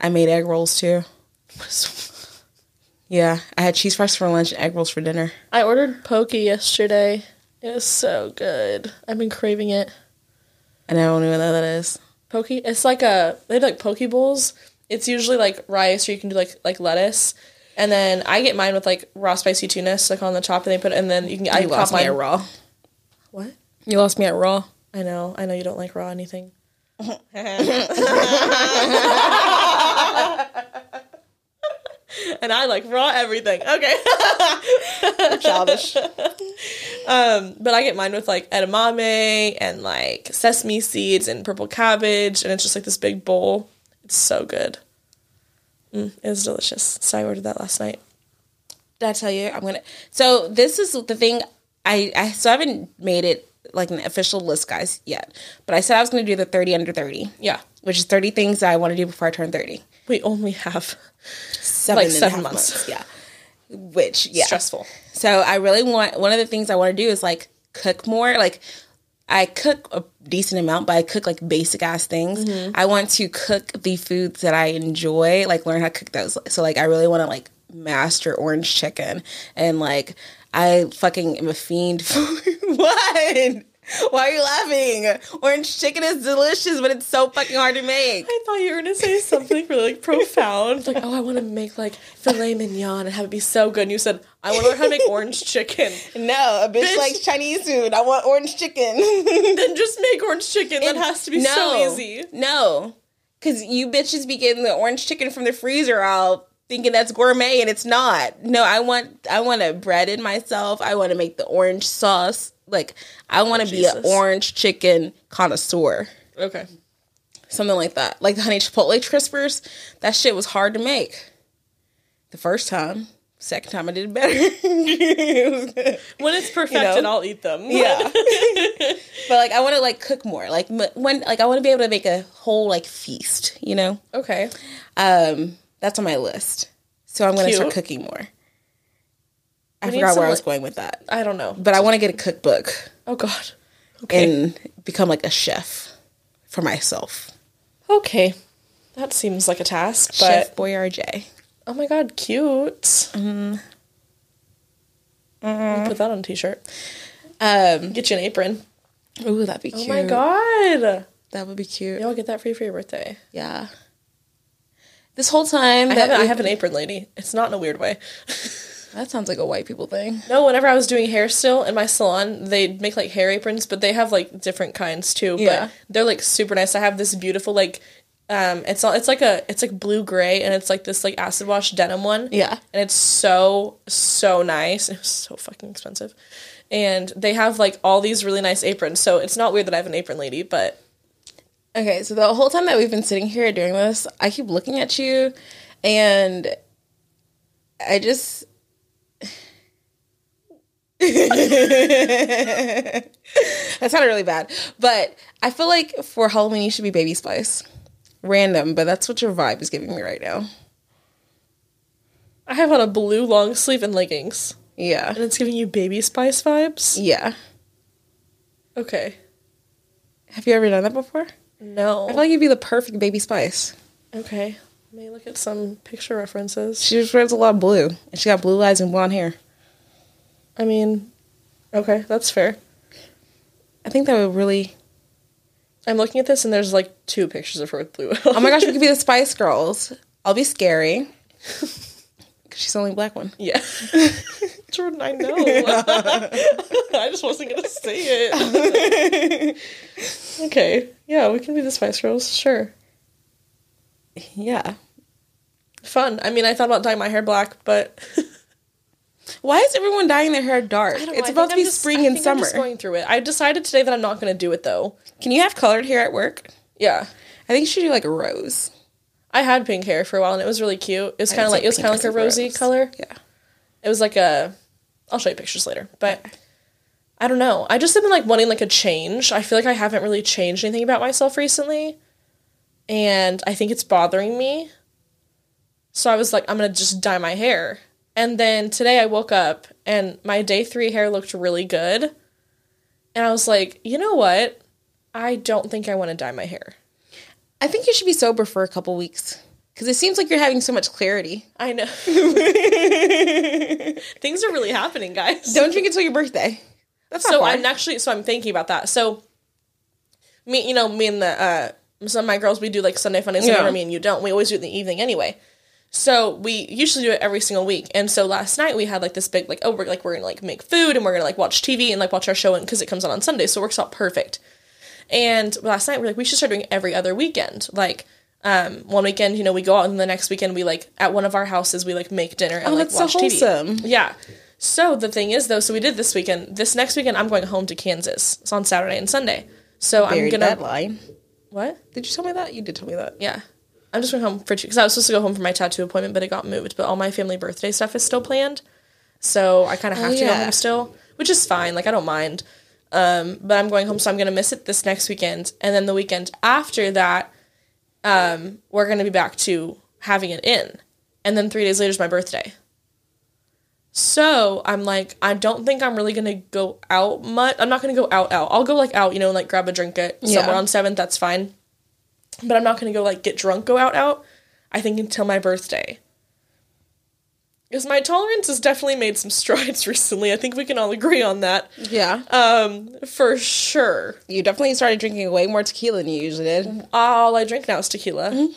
I made egg rolls too. Yeah, I had cheese fries for lunch and egg rolls for dinner. I ordered poke yesterday. It was so good. I've been craving it. And I don't even know what that is. Poke? It's like they have like poke bowls. It's usually like rice, or you can do like lettuce. And then I get mine with like raw spicy tuna stuck on the top, and they put it, and then you can. I lost me at raw. What? You lost me at raw. I know you don't like raw anything. And I like raw everything. Okay. We're childish. But I get mine with like edamame and like sesame seeds and purple cabbage. And it's just like this big bowl. It's so good. It was delicious. So I ordered that last night. Did I tell you? So this is the thing. I haven't made it like an official list, guys, yet. But I said I was going to do the 30 under 30. Yeah. Which is 30 things that I want to do before I turn 30. We only have 7 and a half months. Yeah. Which, yeah. Stressful. So I really one of the things I want to do is like cook more. Like I cook a decent amount, but I cook like basic ass things. Mm-hmm. I want to cook the foods that I enjoy, like learn how to cook those. So like I really want to like master orange chicken, and like I fucking am a fiend for what? Why are you laughing? Orange chicken is delicious, but it's so fucking hard to make. I thought you were going to say something really like profound. Like, oh, I want to make like filet mignon and have it be so good. And you said, I want to learn how to make orange chicken. No, a bitch likes Chinese food. I want orange chicken. Then just make orange chicken. That has to be so easy. No, because you bitches be getting the orange chicken from the freezer all thinking that's gourmet, and it's not. No, I want to bread it myself. I want to make the orange sauce. like I want to be an orange chicken connoisseur. Okay. Something like that. Like the honey chipotle crispers, that shit was hard to make. The first time. Second time I did better. When it's perfected, you know? I'll eat them. Yeah. But like I want to like cook more. Like when like I want to be able to make a whole like feast, you know? Okay. That's on my list. So I'm going to start cooking more. I forgot where I was going with that. I don't know. But I want to get a cookbook. Oh god. Okay. And become like a chef for myself. Okay. That seems like a task, but Chef Boyardee. Oh my god, cute. I'll put that on a t-shirt. Get you an apron. Ooh, that'd be cute. Oh my god. That would be cute. Y'all get that free for your birthday. Yeah. This whole time I have an apron lady. It's not in a weird way. That sounds like a white people thing. No, whenever I was doing hair still in my salon, they make like hair aprons, but they have like different kinds too. Yeah. But they're like super nice. I have this beautiful like it's like blue gray, and it's like this like acid wash denim one. Yeah. And it's so nice. It was so fucking expensive. And they have like all these really nice aprons. So it's not weird that I have an apron lady, but okay, so the whole time that we've been sitting here doing this, I keep looking at you and I just that sounded really bad. But I feel like for Halloween you should be Baby Spice. Random, but that's what your vibe is giving me right now. I have on a blue long sleeve and leggings. Yeah. And it's giving you Baby Spice vibes? Yeah. Okay. Have you ever done that before? No. I feel like you'd be the perfect Baby Spice. Okay. Let me look at some picture references. She just wears a lot of blue, and she got blue eyes and blonde hair. I mean, okay, that's fair. I think that would really... I'm looking at this, and there's, like, 2 pictures of her with blue eyes. Oh, my gosh, we could be the Spice Girls. I'll be scary. Because she's the only black one. Yeah. Jordan, I know. I just wasn't going to say it. Okay. Yeah, we can be the Spice Girls. Sure. Yeah. Fun. I mean, I thought about dyeing my hair black, but... Why is everyone dyeing their hair dark? I don't know. It's about to be spring and summer. I'm just going through it. I decided today that I'm not going to do it, though. Can you have colored hair at work? Yeah. I think you should do, like, a rose. I had pink hair for a while, and it was really cute. It was kind of like a rosy color. Yeah. It was like a... I'll show you pictures later, but... Yeah. I don't know. I just have been, like, wanting, like, a change. I feel like I haven't really changed anything about myself recently, and I think it's bothering me. So I was like, I'm going to just dye my hair. And then today I woke up and my day 3 hair looked really good. And I was like, you know what? I don't think I want to dye my hair. I think you should be sober for a couple weeks. Because it seems like you're having so much clarity. I know. Things are really happening, guys. Don't drink until your birthday. That's so hard. I'm thinking about that. So me and the, some of my girls, we do like Sunday Funnies. Yeah. Whatever, me and you don't. We always do it in the evening anyway. So we usually do it every single week. And so last night we had like this big, like, oh, we're going to like make food and we're going to like watch TV and like watch our show because it comes on Sunday. So it works out perfect. And last night we're like, we should start doing every other weekend. Like one weekend, you know, we go out and the next weekend we like at one of our houses, we like make dinner and like watch TV. Yeah. So the thing is though, so we did this weekend, this next weekend, I'm going home to Kansas. It's on Saturday and Sunday. So I'm going to lie. What? Did you tell me that? You did tell me that. Yeah. I'm just going home for 2 because I was supposed to go home for my tattoo appointment, but it got moved. But all my family birthday stuff is still planned, so I kind of have to go home still, which is fine. Like I don't mind, but I'm going home, so I'm going to miss it this next weekend, and then the weekend after that, we're going to be back to having it in, and then 3 days later is my birthday. So I'm like, I don't think I'm really going to go out much. I'm not going to go out. I'll go like out, you know, and like grab a drink at somewhere on 7th. That's fine. But I'm not going to go, like, get drunk, go out, I think, until my birthday. Because my tolerance has definitely made some strides recently. I think we can all agree on that. Yeah. For sure. You definitely started drinking way more tequila than you usually did. All I drink now is tequila. Mm-hmm.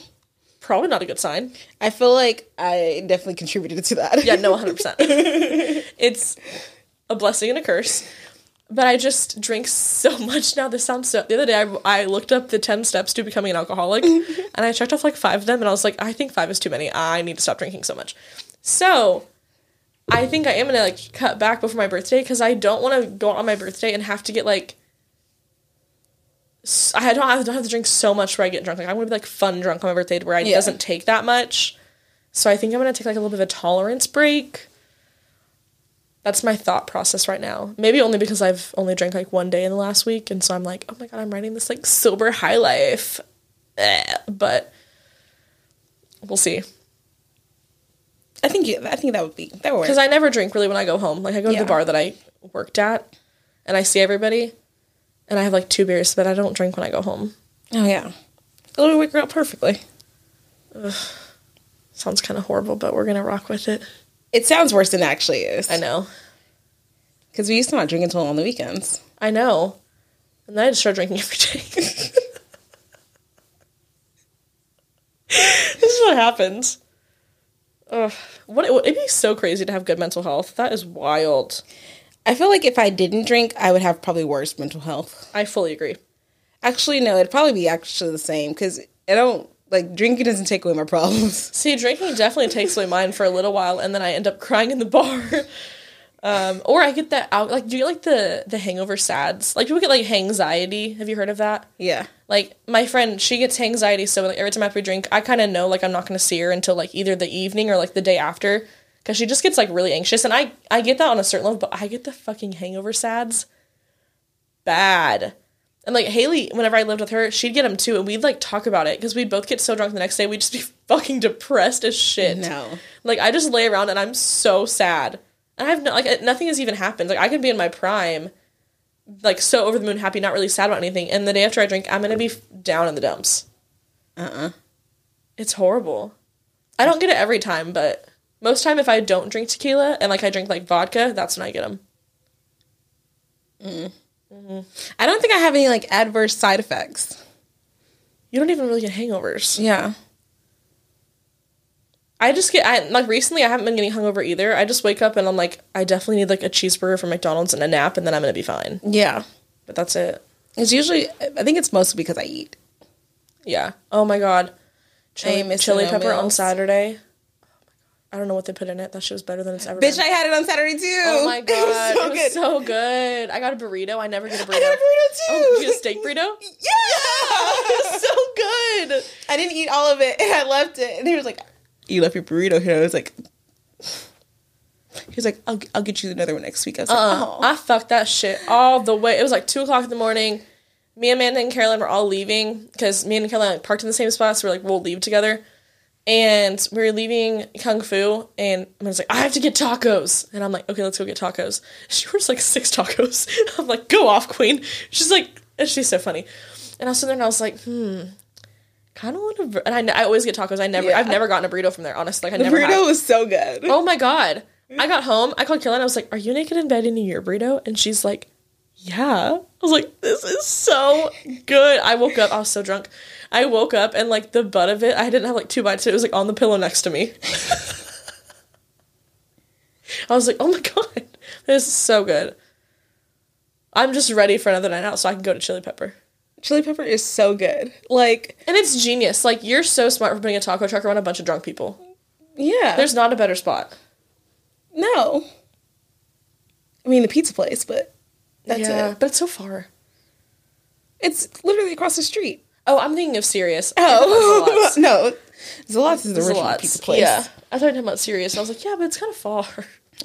Probably not a good sign. I feel like I definitely contributed to that. Yeah, no, 100%. It's a blessing and a curse. But I just drink so much now. This sounds so... The other day, I looked up the 10 steps to becoming an alcoholic, and I checked off, like, 5 of them, and I was like, I think 5 is too many. I need to stop drinking so much. So, I think I am going to, like, cut back before my birthday because I don't want to go on my birthday and have to get, like, I don't have to drink so much where I get drunk. Like, I want to be, like, fun drunk on my birthday where it doesn't take that much. So I think I'm going to take, like, a little bit of a tolerance break. That's my thought process right now. Maybe only because I've only drank, like, one day in the last week. And so I'm like, oh, my God, I'm writing this, like, sober high life. But we'll see. I think that would be, that would work. Because I never drink really when I go home. Like, I go to the bar that I worked at, and I see everybody, and I have, like, 2 beers, but I don't drink when I go home. Oh, yeah. It'll work out perfectly. Ugh. Sounds kind of horrible, but we're going to rock with it. It sounds worse than it actually is. I know. Because we used to not drink until on the weekends. I know. And then I just started drinking every day. This is what happens. Ugh. It'd be so crazy to have good mental health. That is wild. I feel like if I didn't drink, I would have probably worse mental health. I fully agree. Actually, no, it'd probably be actually the same because I don't, like, drinking doesn't take away my problems. See, drinking definitely takes away mine for a little while, and then I end up crying in the bar. Or I get that out. Like, do you get, like, the hangover sads? Like, people get, like, hangxiety. Have you heard of that? Yeah. Like, my friend, she gets hangxiety, so, like, every time after we drink, I kind of know, like, I'm not going to see her until, like, either the evening or, like, the day after, because she just gets, like, really anxious, and I get that on a certain level, but I get the fucking hangover sads bad. And, like, Haley, whenever I lived with her, she'd get them, too, and we'd, like, talk about it, because we'd both get so drunk the next day, we'd just be fucking depressed as shit. No. Like, I just lay around, and I'm so sad. And I have nothing has even happened. Like, I could be in my prime, like, so over the moon happy, not really sad about anything. And the day after I drink, I'm going to be down in the dumps. It's horrible. I don't get it every time, but most time if I don't drink tequila and, like, I drink, like, vodka, that's when I get them. I don't think I have any, like, adverse side effects. You don't even really get hangovers. Yeah. I just get, like, recently I haven't been getting hungover either. I just wake up and I'm like, I definitely need, like, a cheeseburger from McDonald's and a nap, and then I'm going to be fine. Yeah. But that's it. It's usually, I think it's mostly because I eat. Yeah. Oh, my God. Chili Pepper on Saturday. Oh, my God. I don't know what they put in it. That shit was better than it's ever been. Bitch, I had it on Saturday, too. Oh, my God. It was so good. I got a burrito. I never get a burrito. I got a burrito, too. Oh, did you get a steak burrito? Yeah. It was so good. I didn't eat all of it, and I left it. And he was like, you left your burrito here. I was like, he was like, I'll get you another one next week. I was like, oh. I fucked that shit all the way. It was like 2:00 in the morning. Me, Amanda, and Caroline were all leaving because me and Caroline parked in the same spot. So we're like, we'll leave together. And we were leaving Kung Fu, and I was like, I have to get tacos. And I'm like, okay, let's go get tacos. She orders like 6 tacos. I'm like, go off, queen. She's like, and she's so funny. And I was sitting there and I was like, kind of want to, and I always get tacos. I've never gotten a burrito from there, honestly. Like, the burrito was so good. Oh my God. I got home, I called Kayla, and I was like, are you naked in bed eating your burrito? And she's like, yeah. I was like, this is so good. I woke up, I was so drunk. I woke up and, like, the butt of it, I didn't have, like, 2 bites, so it was, like, on the pillow next to me. I was like, oh my God, this is so good. I'm just ready for another night out so I can go to Chili Pepper. Chili Pepper is so good. Like, and it's genius. Like, you're so smart for putting a taco truck around a bunch of drunk people. Yeah. There's not a better spot. No. I mean, the pizza place, but that's it. But it's so far. It's literally across the street. Oh, I'm thinking of Sirius. Oh. Zalots. No. Zalots is the original pizza place. Yeah. I thought you were talking about Sirius, and I was like, yeah, but it's kind of far.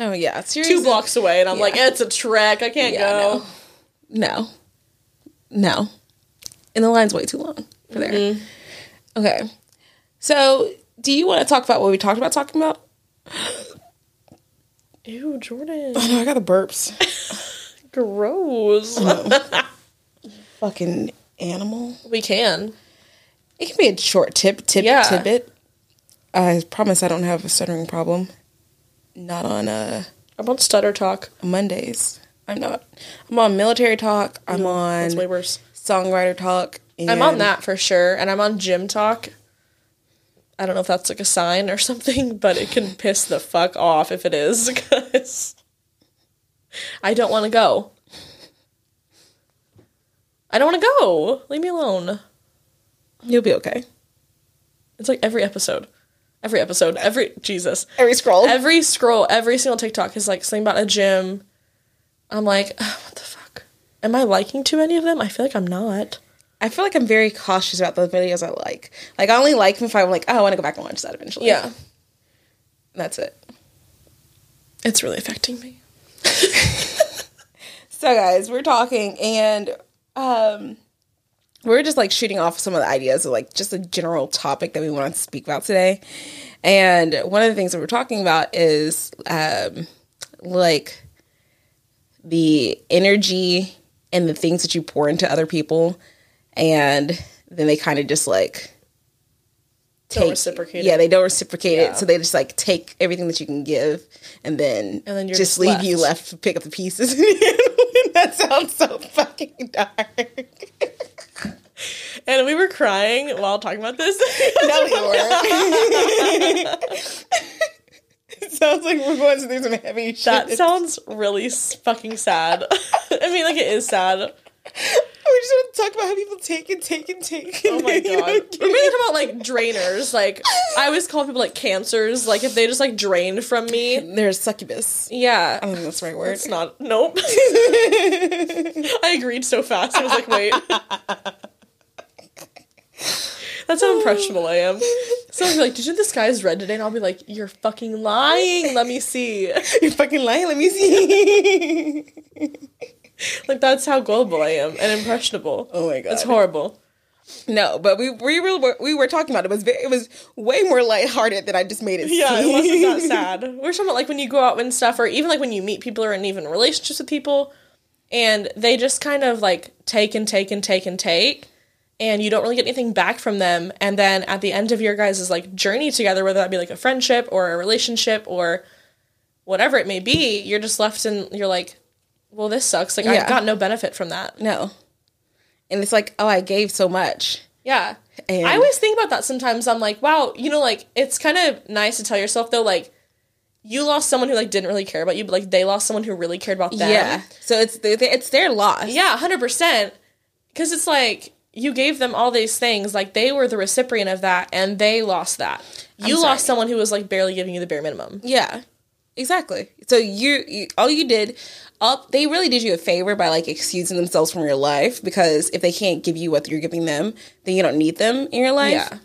Oh, yeah. Sirius 2 blocks away, and I'm like, it's a trek. I can't go. No. And the line's way too long for there. Mm-hmm. Okay. So, do you want to talk about what we talked about talking about? Ew, Jordan. Oh, no, I got the burps. Gross. Oh. Fucking animal. We can. It can be a short tidbit. I promise I don't have a stuttering problem. Not on a... I'm on stutter talk. Mondays. I'm not. I'm on military talk. I'm on... That's way worse. Songwriter talk. And I'm on that for sure, and I'm on gym talk. I don't know if that's like a sign or something, but it can piss the fuck off if it is, because I don't want to go. I don't want to go. Leave me alone. You'll be okay. It's like every episode. every episode, every scroll, every single TikTok is like something about a gym. I'm like, oh, what the fuck? Am I liking too many of them? I feel like I'm not. I feel like I'm very cautious about the videos I like. Like, I only like them if I'm like, oh, I want to go back and watch that eventually. Yeah. And that's it. It's really affecting me. So, guys, we're talking, and we're just, like, shooting off some of the ideas of, like, just a general topic that we want to speak about today. And one of the things that we're talking about is, like, the energy and the things that you pour into other people, and then they kind of just, like, don't reciprocate. Yeah, they don't reciprocate it, so they just, like, take everything that you can give, and then just leave you left to pick up the pieces. That sounds so fucking dark. And we were crying while talking about this. No, we were. It sounds like we're going through some heavy shit. That sounds really fucking sad. I mean, like, it is sad. We just want to talk about how people take. Oh, my God. We're really talking about, like, drainers. Like, I always call people, like, cancers. Like, if they just, like, drained from me. They're a succubus. Yeah. I don't think that's the right word. It's not. Nope. I agreed so fast. I was like, wait. That's how impressionable I am. Someone will be like, did you know the sky is red today? And I'll be like, you're fucking lying. Let me see. You're fucking lying. Let me see. Like, that's how global I am and impressionable. Oh, my God. It's horrible. No, but we were talking about it. It was way more lighthearted than I just made it seem. Yeah, it wasn't that sad. We're talking about, like, when you go out and stuff, or even, like, when you meet people or in even relationships with people, and they just kind of, like, take. And you don't really get anything back from them. And then at the end of your guys' like journey together, whether that be like a friendship or a relationship or whatever it may be, you're just left and you're like, well, this sucks. Like, yeah. I got no benefit from that. No. And it's like, oh, I gave so much. Yeah. And I always think about that sometimes. I'm like, wow, you know, like, it's kind of nice to tell yourself, though, like, you lost someone who, like, didn't really care about you, but, like, they lost someone who really cared about them. Yeah. So it's their loss. Yeah, 100%. Because it's like, you gave them all these things, like, they were the recipient of that, and they lost that. You lost someone who was, like, barely giving you the bare minimum. Yeah, exactly. So they really did you a favor by, like, excusing themselves from your life, because if they can't give you what you're giving them, then you don't need them in your life. Yeah.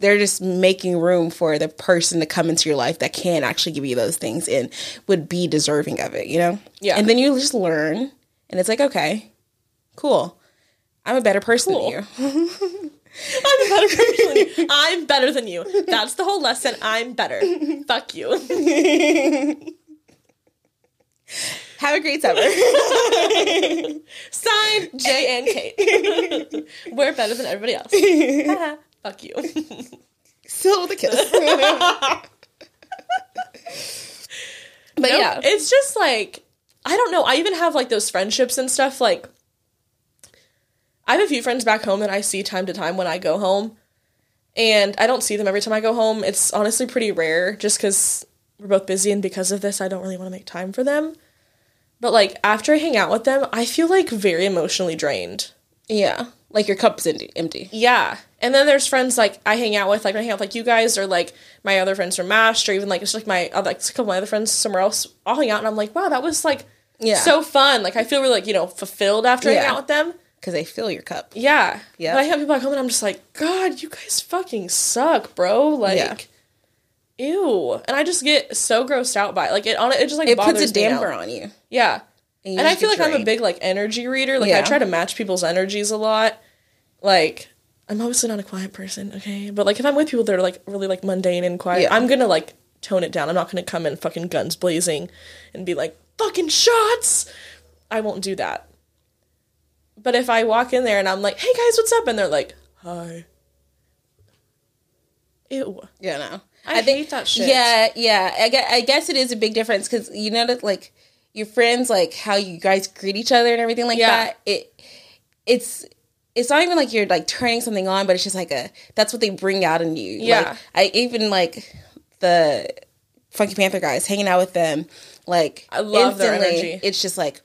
They're just making room for the person to come into your life that can actually give you those things and would be deserving of it, you know? Yeah. And then you just learn, and it's like, okay, cool. I'm a better person than you. I'm better than you. That's the whole lesson. I'm better. Fuck you. Have a great summer. Signed, Jay and Kate. We're better than everybody else. Fuck you. Still with a kiss. But yeah. It's just like, I don't know. I even have, like, those friendships and stuff, like, I have a few friends back home that I see time to time when I go home, and I don't see them every time I go home. It's honestly pretty rare, just because we're both busy, and because of this, I don't really want to make time for them. But, like, after I hang out with them, I feel, like, very emotionally drained. Yeah. Like, your cup's empty. Yeah. And then there's friends, like, I hang out with, like, when I hang out with, like, you guys, or, like, my other friends from MASH, or even, like, just, like, a couple of my other friends somewhere else, I'll hang out, and I'm like, wow, that was, like, so fun. Like, I feel really, like, you know, fulfilled after hanging out with them. Because they fill your cup. Yeah. Yeah. But I have people back home and I'm just like, God, you guys fucking suck, bro. Like, ew. And I just get so grossed out by it. Like, it just, like, it bothers me. It puts a damper on you. Yeah. And I feel like I'm a big, like, energy reader. Like, I try to match people's energies a lot. Like, I'm obviously not a quiet person, okay? But, like, if I'm with people that are, like, really, like, mundane and quiet, I'm going to, like, tone it down. I'm not going to come in fucking guns blazing and be like, fucking shots. I won't do that. But if I walk in there and I'm like, hey, guys, what's up? And they're like, hi. Ew. Yeah, no. I hate that shit. Yeah. I guess it is a big difference, because, you know, that, like, your friends, like, how you guys greet each other and everything like that. It's not even like you're, like, turning something on, but it's just like that's what they bring out in you. Yeah. Like, I even, like, the Funky Panther guys, hanging out with them, like, I love their energy. It's just like,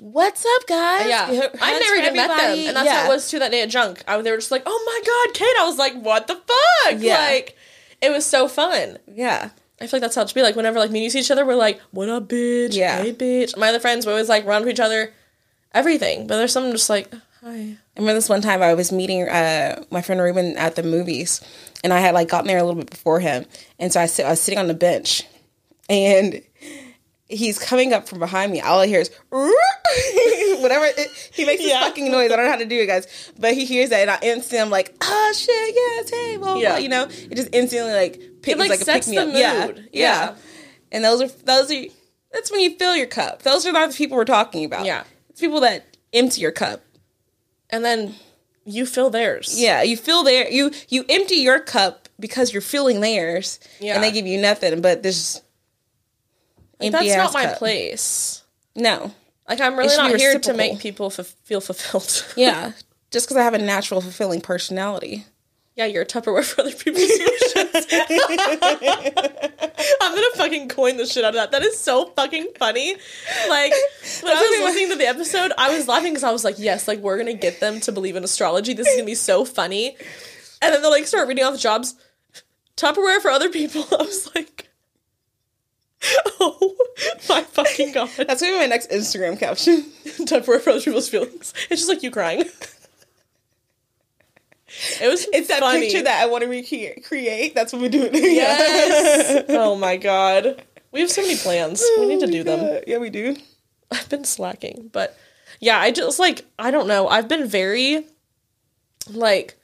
what's up, guys? Yeah. I never even met them. And that's how it was, too, that day at Junk. They were just like, oh, my God, Kate. I was like, what the fuck? Yeah. Like, It was so fun. Yeah. I feel like that's how it should be. Like, whenever, like, me and you see each other, we're like, what up, bitch? Yeah. Hey, bitch. My other friends, we always, like, run to each other, everything. But there's some just like, hi. I remember this one time I was meeting my friend Ruben at the movies, and I had, like, gotten there a little bit before him. And so I was sitting on the bench, and he's coming up from behind me. All I hear is, whatever. He makes this fucking noise. I don't know how to do it, guys. But he hears that, and I instantly, I'm like, oh, shit, yes, hey, blah, blah, you know? It just instantly, like, sets pick me the up. Mood. Yeah. And that's when you fill your cup. Those are not the people we're talking about. Yeah. It's people that empty your cup. And then you fill theirs. Yeah, you fill their, you empty your cup because you're filling theirs. Yeah. And they give you nothing but this empty cup. That's not my place. No. Like, I'm really not here to make people feel fulfilled. Yeah. Just because I have a natural fulfilling personality. Yeah, you're a Tupperware for other people's emotions. I'm going to fucking coin the shit out of that. That is so fucking funny. Like, when I was listening to the episode, I was laughing because I was like, yes, like, we're going to get them to believe in astrology. This is going to be so funny. And then they'll, like, start reading off jobs. Tupperware for other people. I was like, oh, my fucking God. That's going to be my next Instagram caption. Tupperware for other people's feelings. It's just like you crying. It's funny. That picture that I want to recreate. That's what we do. Yes. Oh my God. We have so many plans. We need to do them. Yeah, we do. I've been slacking, but yeah, I just like, I don't know. I've been very like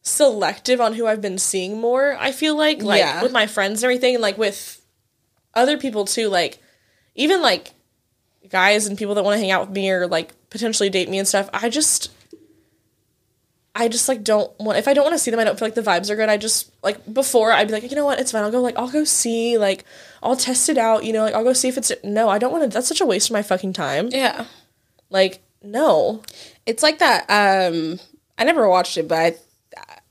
selective on who I've been seeing more. I feel like with my friends and everything, and like with other people too, like even like guys and people that want to hang out with me or like potentially date me and stuff. I just, like, don't want... If I don't want to see them, I don't feel like the vibes are good. I just, like, before, I'd be like, you know what? It's fine. I'll go see. Like, I'll test it out. You know, like, I'll go see if it's... No, I don't want to... That's such a waste of my fucking time. Yeah. Like, no. It's like that... I never watched it, but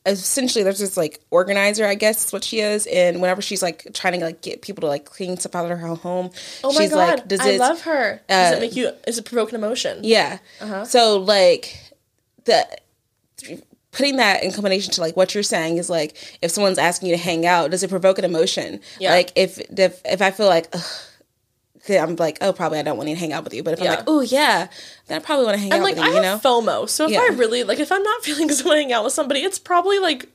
essentially there's this, like, organizer, I guess is what she is. And whenever she's, like, trying to, like, get people to, like, clean stuff out of her home... Oh, my God. Like, I love her. Does it make you... Is it provoking emotion? Yeah. Uh-huh. So, like, putting that in combination to like what you're saying is like if someone's asking you to hang out, does it provoke an emotion? Yeah. Like if I feel like then I'm like, oh, probably I don't want to hang out with you. But if I'm like, oh yeah, then I probably want to hang out with you. And like I have FOMO, so if I really like, if I'm not feeling because I want to hang out with somebody, it's probably like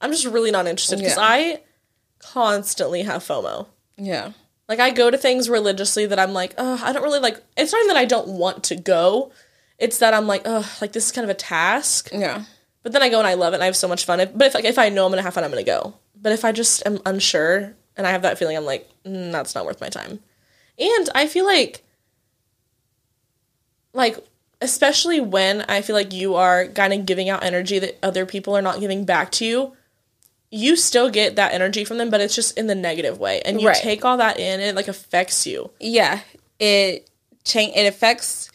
I'm just really not interested because I constantly have FOMO. Yeah. Like I go to things religiously that I'm like, oh, I don't really like. It's not that I don't want to go. It's that I'm like, oh, like this is kind of a task. Yeah. But then I go and I love it and I have so much fun. But if I know I'm going to have fun, I'm going to go. But if I just am unsure and I have that feeling, I'm like, that's not worth my time. And I feel like, especially when I feel like you are kind of giving out energy that other people are not giving back to you, you still get that energy from them, but it's just in the negative way. And you take all that in and it, like, affects you. Yeah. It affects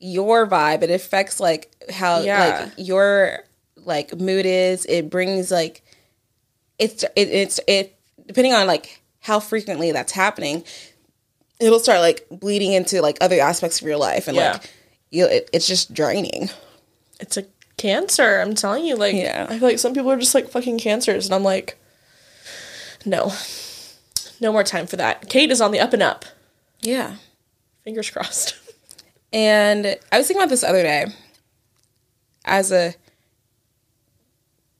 your vibe. It affects, like, how, like, your... like mood is. It brings like it's depending on like how frequently that's happening, it'll start like bleeding into like other aspects of your life and like it's just draining. It's a cancer. I'm telling you, like I feel like some people are just like fucking cancers, and I'm like, no more time for that. Kate is on the up and up. Yeah, fingers crossed. And I was thinking about this the other day as a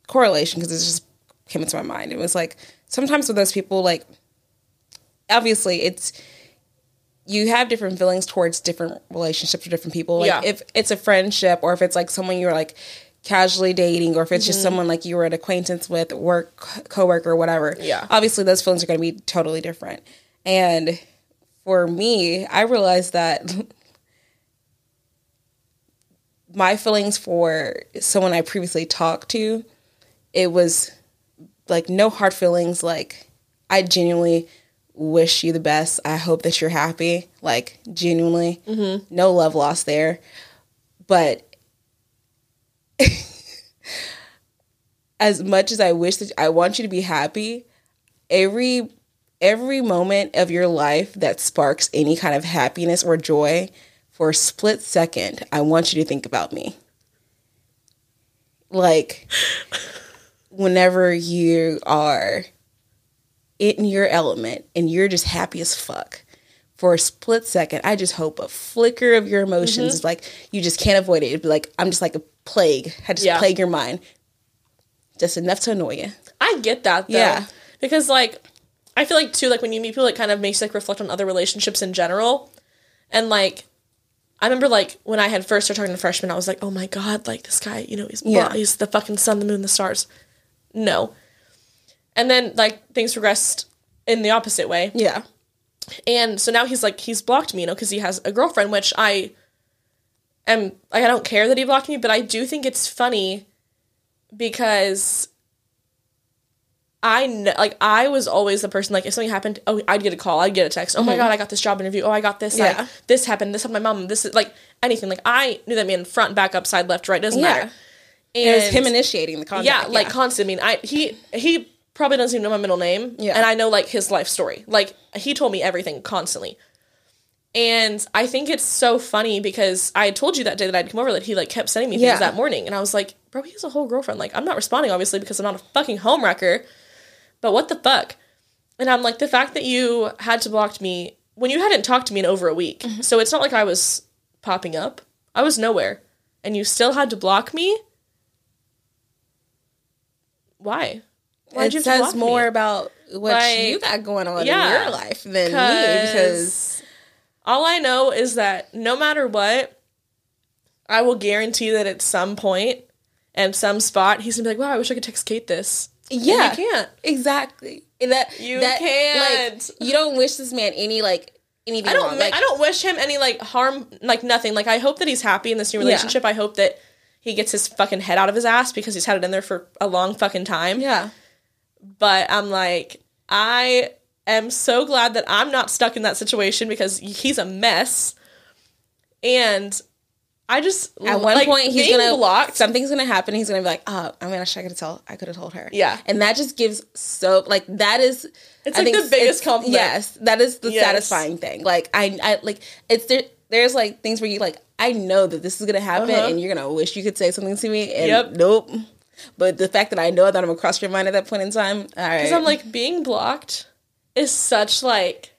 correlation because it just came into my mind. It was like sometimes with those people, like obviously it's you have different feelings towards different relationships or different people. Like if it's a friendship or if it's like someone you're like casually dating or if it's just someone like you were an acquaintance with, work coworker or whatever. Yeah, obviously those feelings are going to be totally different. And for me, I realized that my feelings for someone I previously talked to, it was, like, no hard feelings. Like, I genuinely wish you the best. I hope that you're happy. Like, genuinely. Mm-hmm. No love lost there. But as much as I wish that I want you to be happy, every moment of your life that sparks any kind of happiness or joy, for a split second, I want you to think about me. Like... whenever you are in your element and you're just happy as fuck for a split second, I just hope a flicker of your emotions is like, you just can't avoid it. It'd be like, I'm just like a plague. I just plague your mind. Just enough to annoy you. I get that, though. Yeah. Because, like, I feel like, too, like, when you meet people, it kind of makes you, like, reflect on other relationships in general. And, like, I remember, like, when I had first started talking to freshmen, I was like, oh, my God, like, this guy, you know, he's the fucking sun, the moon, the stars. No. And then, like, things regressed in the opposite way. Yeah. And so now he's, like, he's blocked me, you know, because he has a girlfriend, which I don't care that he blocked me, but I do think it's funny because I was always the person, like, if something happened, oh, I'd get a call, I'd get a text, oh, my God, I got this job interview, oh, I got this, this happened, my mom, this is, like, anything. Like, I knew that man front, back, upside, left, right, doesn't matter. And it was him initiating the contact. Yeah, like, constantly. I mean, he probably doesn't even know my middle name, and I know, like, his life story. Like, he told me everything constantly. And I think it's so funny because I had told you that day that I'd come over that he, like, kept sending me things that morning. And I was like, bro, he has a whole girlfriend. Like, I'm not responding, obviously, because I'm not a fucking homewrecker. But what the fuck? And I'm like, the fact that you had to block me when you hadn't talked to me in over a week. Mm-hmm. So it's not like I was popping up. I was nowhere. And you still had to block me? Why? Why'd you have to block me? It says more about what, like, you got going on in your life than me. Because all I know is that no matter what, I will guarantee that at some point and some spot, he's going to be like, wow, I wish I could text Kate this. Yeah, and you can't. Exactly. And that can't. Like, you don't wish this man any, like, anything wrong. Like, I don't wish him any, like, harm, like, nothing. Like, I hope that he's happy in this new relationship. I hope that he gets his fucking head out of his ass because he's had it in there for a long fucking time. Yeah. But I'm like, I am so glad that I'm not stuck in that situation because he's a mess. And I just, at one point, he's gonna block. Something's gonna happen. He's gonna be like, "Oh, I mean, I could have told. I could have told her." Yeah, and that just gives so, like, that is. It's, I like, think the biggest compliment. Yes, that is the satisfying thing. Like, I like, it's there. There's, like, things where you, like, I know that this is gonna happen, and you're gonna wish you could say something to me, and nope. But the fact that I know that I'm across your mind at that point in time, all right. Because I'm like, being blocked is such, like,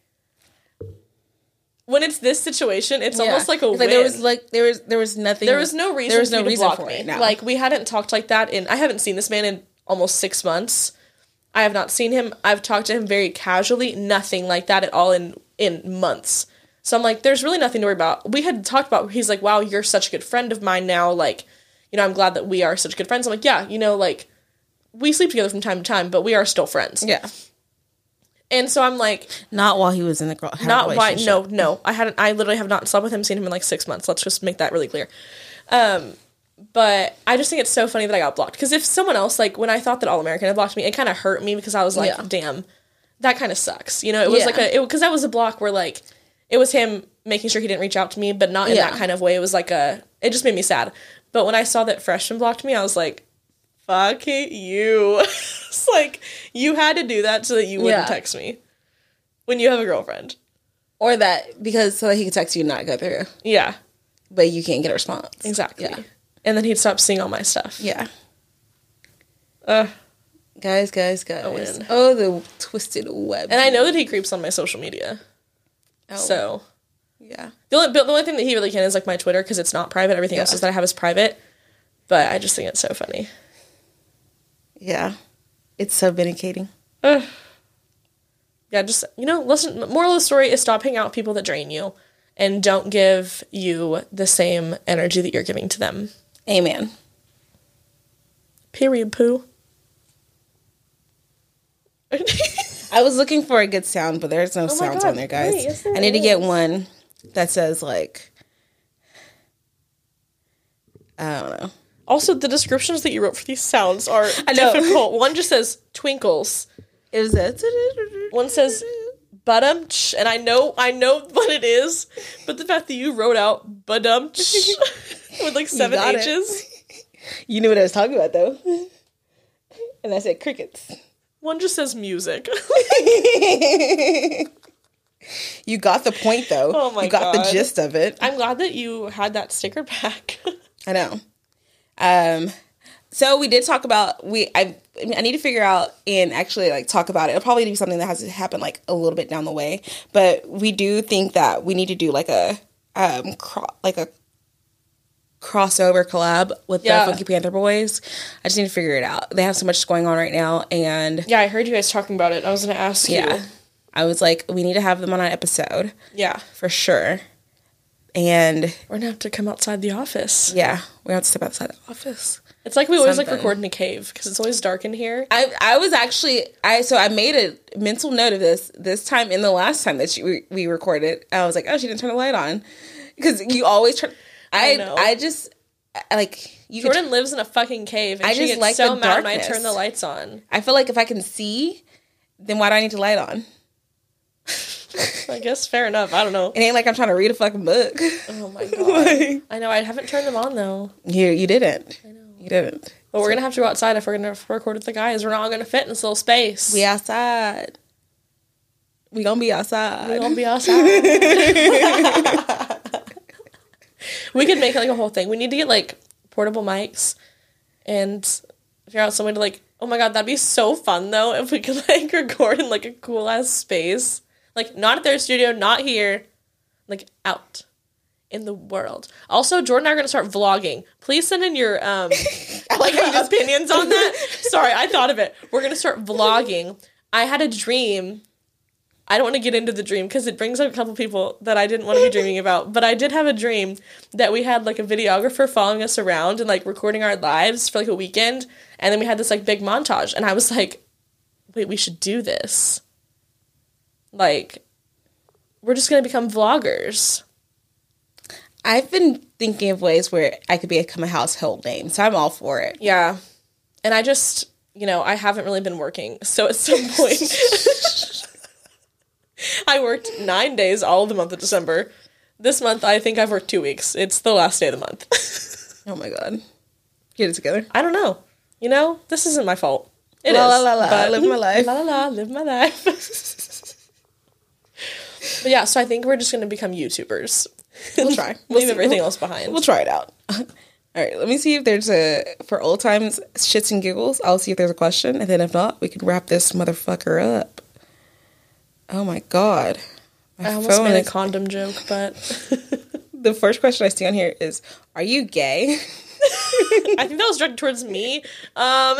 when it's this situation, it's almost like a win. Like, there was nothing. There was no reason. There was no reason for it. No. Like, we hadn't talked like that, and I haven't seen this man in almost 6 months. I have not seen him. I've talked to him very casually. Nothing like that at all in months. So I'm like, there's really nothing to worry about. We had talked about. He's like, wow, you're such a good friend of mine now. Like, you know, I'm glad that we are such good friends. I'm like, yeah, you know, like, we sleep together from time to time, but we are still friends. Yeah. And so I'm like, not while he was in the relationship. Not why. No. I literally have not slept with him, seen him in like 6 months. Let's just make that really clear. But I just think it's so funny that I got blocked. Because if someone else, like, when I thought that All American had blocked me, it kind of hurt me because I was like, damn, that kind of sucks. You know, it was like because that was a block where, like, it was him making sure he didn't reach out to me, but not in that kind of way. It was like it just made me sad. But when I saw that freshman blocked me, I was like, fuck you. It's like, you had to do that so that you wouldn't text me when you have a girlfriend. Or that, because so that he could text you and not go through. Yeah. But you can't get a response. Exactly. Yeah. And then he'd stop seeing all my stuff. Yeah. Guys. Oh, the twisted web. And I know that he creeps on my social media. Oh. So. Yeah. The only thing that he really can is, like, my Twitter, because it's not private. Everything else that I have is private. But I just think it's so funny. Yeah, it's so vindicating. Yeah, just, you know, listen, moral of the story is stop hanging out with people that drain you and don't give you the same energy that you're giving to them. Amen. Period, poo. I was looking for a good sound, but there's no sounds on there, guys. Wait, yes, there I need to get one that says, like, I don't know. Also, the descriptions that you wrote for these sounds are difficult. One just says twinkles. It was that. One says badumch, and I know what it is, but the fact that you wrote out badumch with like 7 H's. You knew what I was talking about, though. And I said crickets. One just says music. You got the point, though. Oh my God. You got the gist of it. I'm glad that you had that sticker back. I know. So we did talk about, I need to figure out and actually like talk about it. It'll probably be something that has to happen like a little bit down the way, but we do think that we need to do like a, crossover collab with the Funky Panther boys. I just need to figure it out. They have so much going on right now, and I heard you guys talking about it. I was gonna ask you. I was like, we need to have them on an episode. Yeah, for sure. And we're gonna have to come outside the office. Yeah, we have to step outside the office. It's like we always like record in a cave because it's always dark in here. I made a mental note of this time and the last time that we recorded. I was like, oh, she didn't turn the light on, because you always turn. Jordan lives in a fucking cave, and I just gets so mad when I turn the lights on. I feel like if I can see, then why do I need the light on? I guess fair enough. I don't know. It ain't like I'm trying to read a fucking book. Oh my god! Like, I know. I haven't turned them on though. You didn't. I know. You didn't. But we're gonna have to go outside if we're gonna record with the guys. We're not gonna fit in this little space. We outside. We gonna be outside. We gonna be outside. We could make like a whole thing. We need to get like portable mics and figure out some way to like, oh my god, that'd be so fun though if we could like record in like a cool ass space. Like not at their studio, not here, like out in the world. Also, Jordan and I are gonna start vlogging. Please send in your opinions on that. Sorry, I thought of it. We're gonna start vlogging. I had a dream. I don't want to get into the dream because it brings up a couple people that I didn't want to be dreaming about. But I did have a dream that we had, like, a videographer following us around and, like, recording our lives for, like, a weekend. And then we had this, like, big montage. And I was like, wait, we should do this. Like, we're just going to become vloggers. I've been thinking of ways where I could become a household name. So I'm all for it. Yeah. And I just, you know, I haven't really been working. So at some point... I worked 9 days all of the month of December. This month, I think I've worked 2 weeks. It's the last day of the month. Oh, my God. Get it together. I don't know. You know, this isn't my fault. It la, is. La, la, la. Live my life. La, la, la. Live my life. But, yeah, so I think we're just going to become YouTubers. We'll try. Leave everything else behind. We'll try it out. All right, let me see if there's for old times, shits and giggles, I'll see if there's a question. And then if not, we can wrap this motherfucker up. Oh, my God. I almost made a condom joke, but... The first question I see on here is, are you gay? I think that was directed towards me. I'm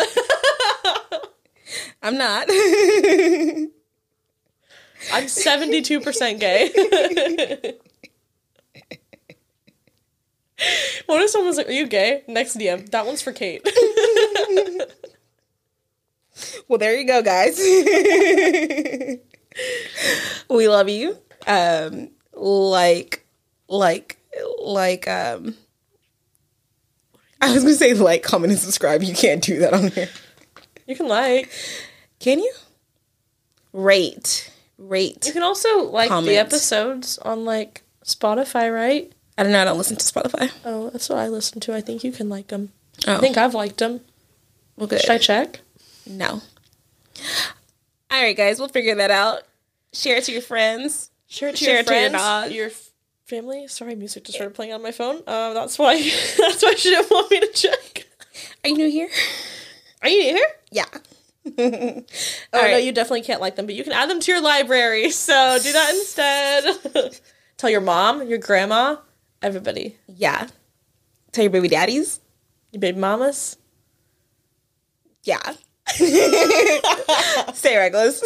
not. I'm 72% gay. What if someone's like, are you gay? Next DM. That one's for Kate. Well, there you go, guys. We love you. I was gonna say like, comment, and subscribe. You can't do that on here. You can like. Can you? Rate. You can also like comment. The episodes on like Spotify, right? I don't know. I don't listen to Spotify. Oh, that's what I listen to. I think you can like them. Oh. I think I've liked them. Well, good. Should I check? No. All right, guys. We'll figure that out. Share it to your friends. Share it to your friends, your family. Sorry, music just started playing on my phone. That's why she didn't want me to check. Are you new here? Yeah. No, you definitely can't like them, but you can add them to your library. So do that instead. Tell your mom, your grandma, everybody. Yeah. Tell your baby daddies. Your baby mamas. Yeah. Stay reckless.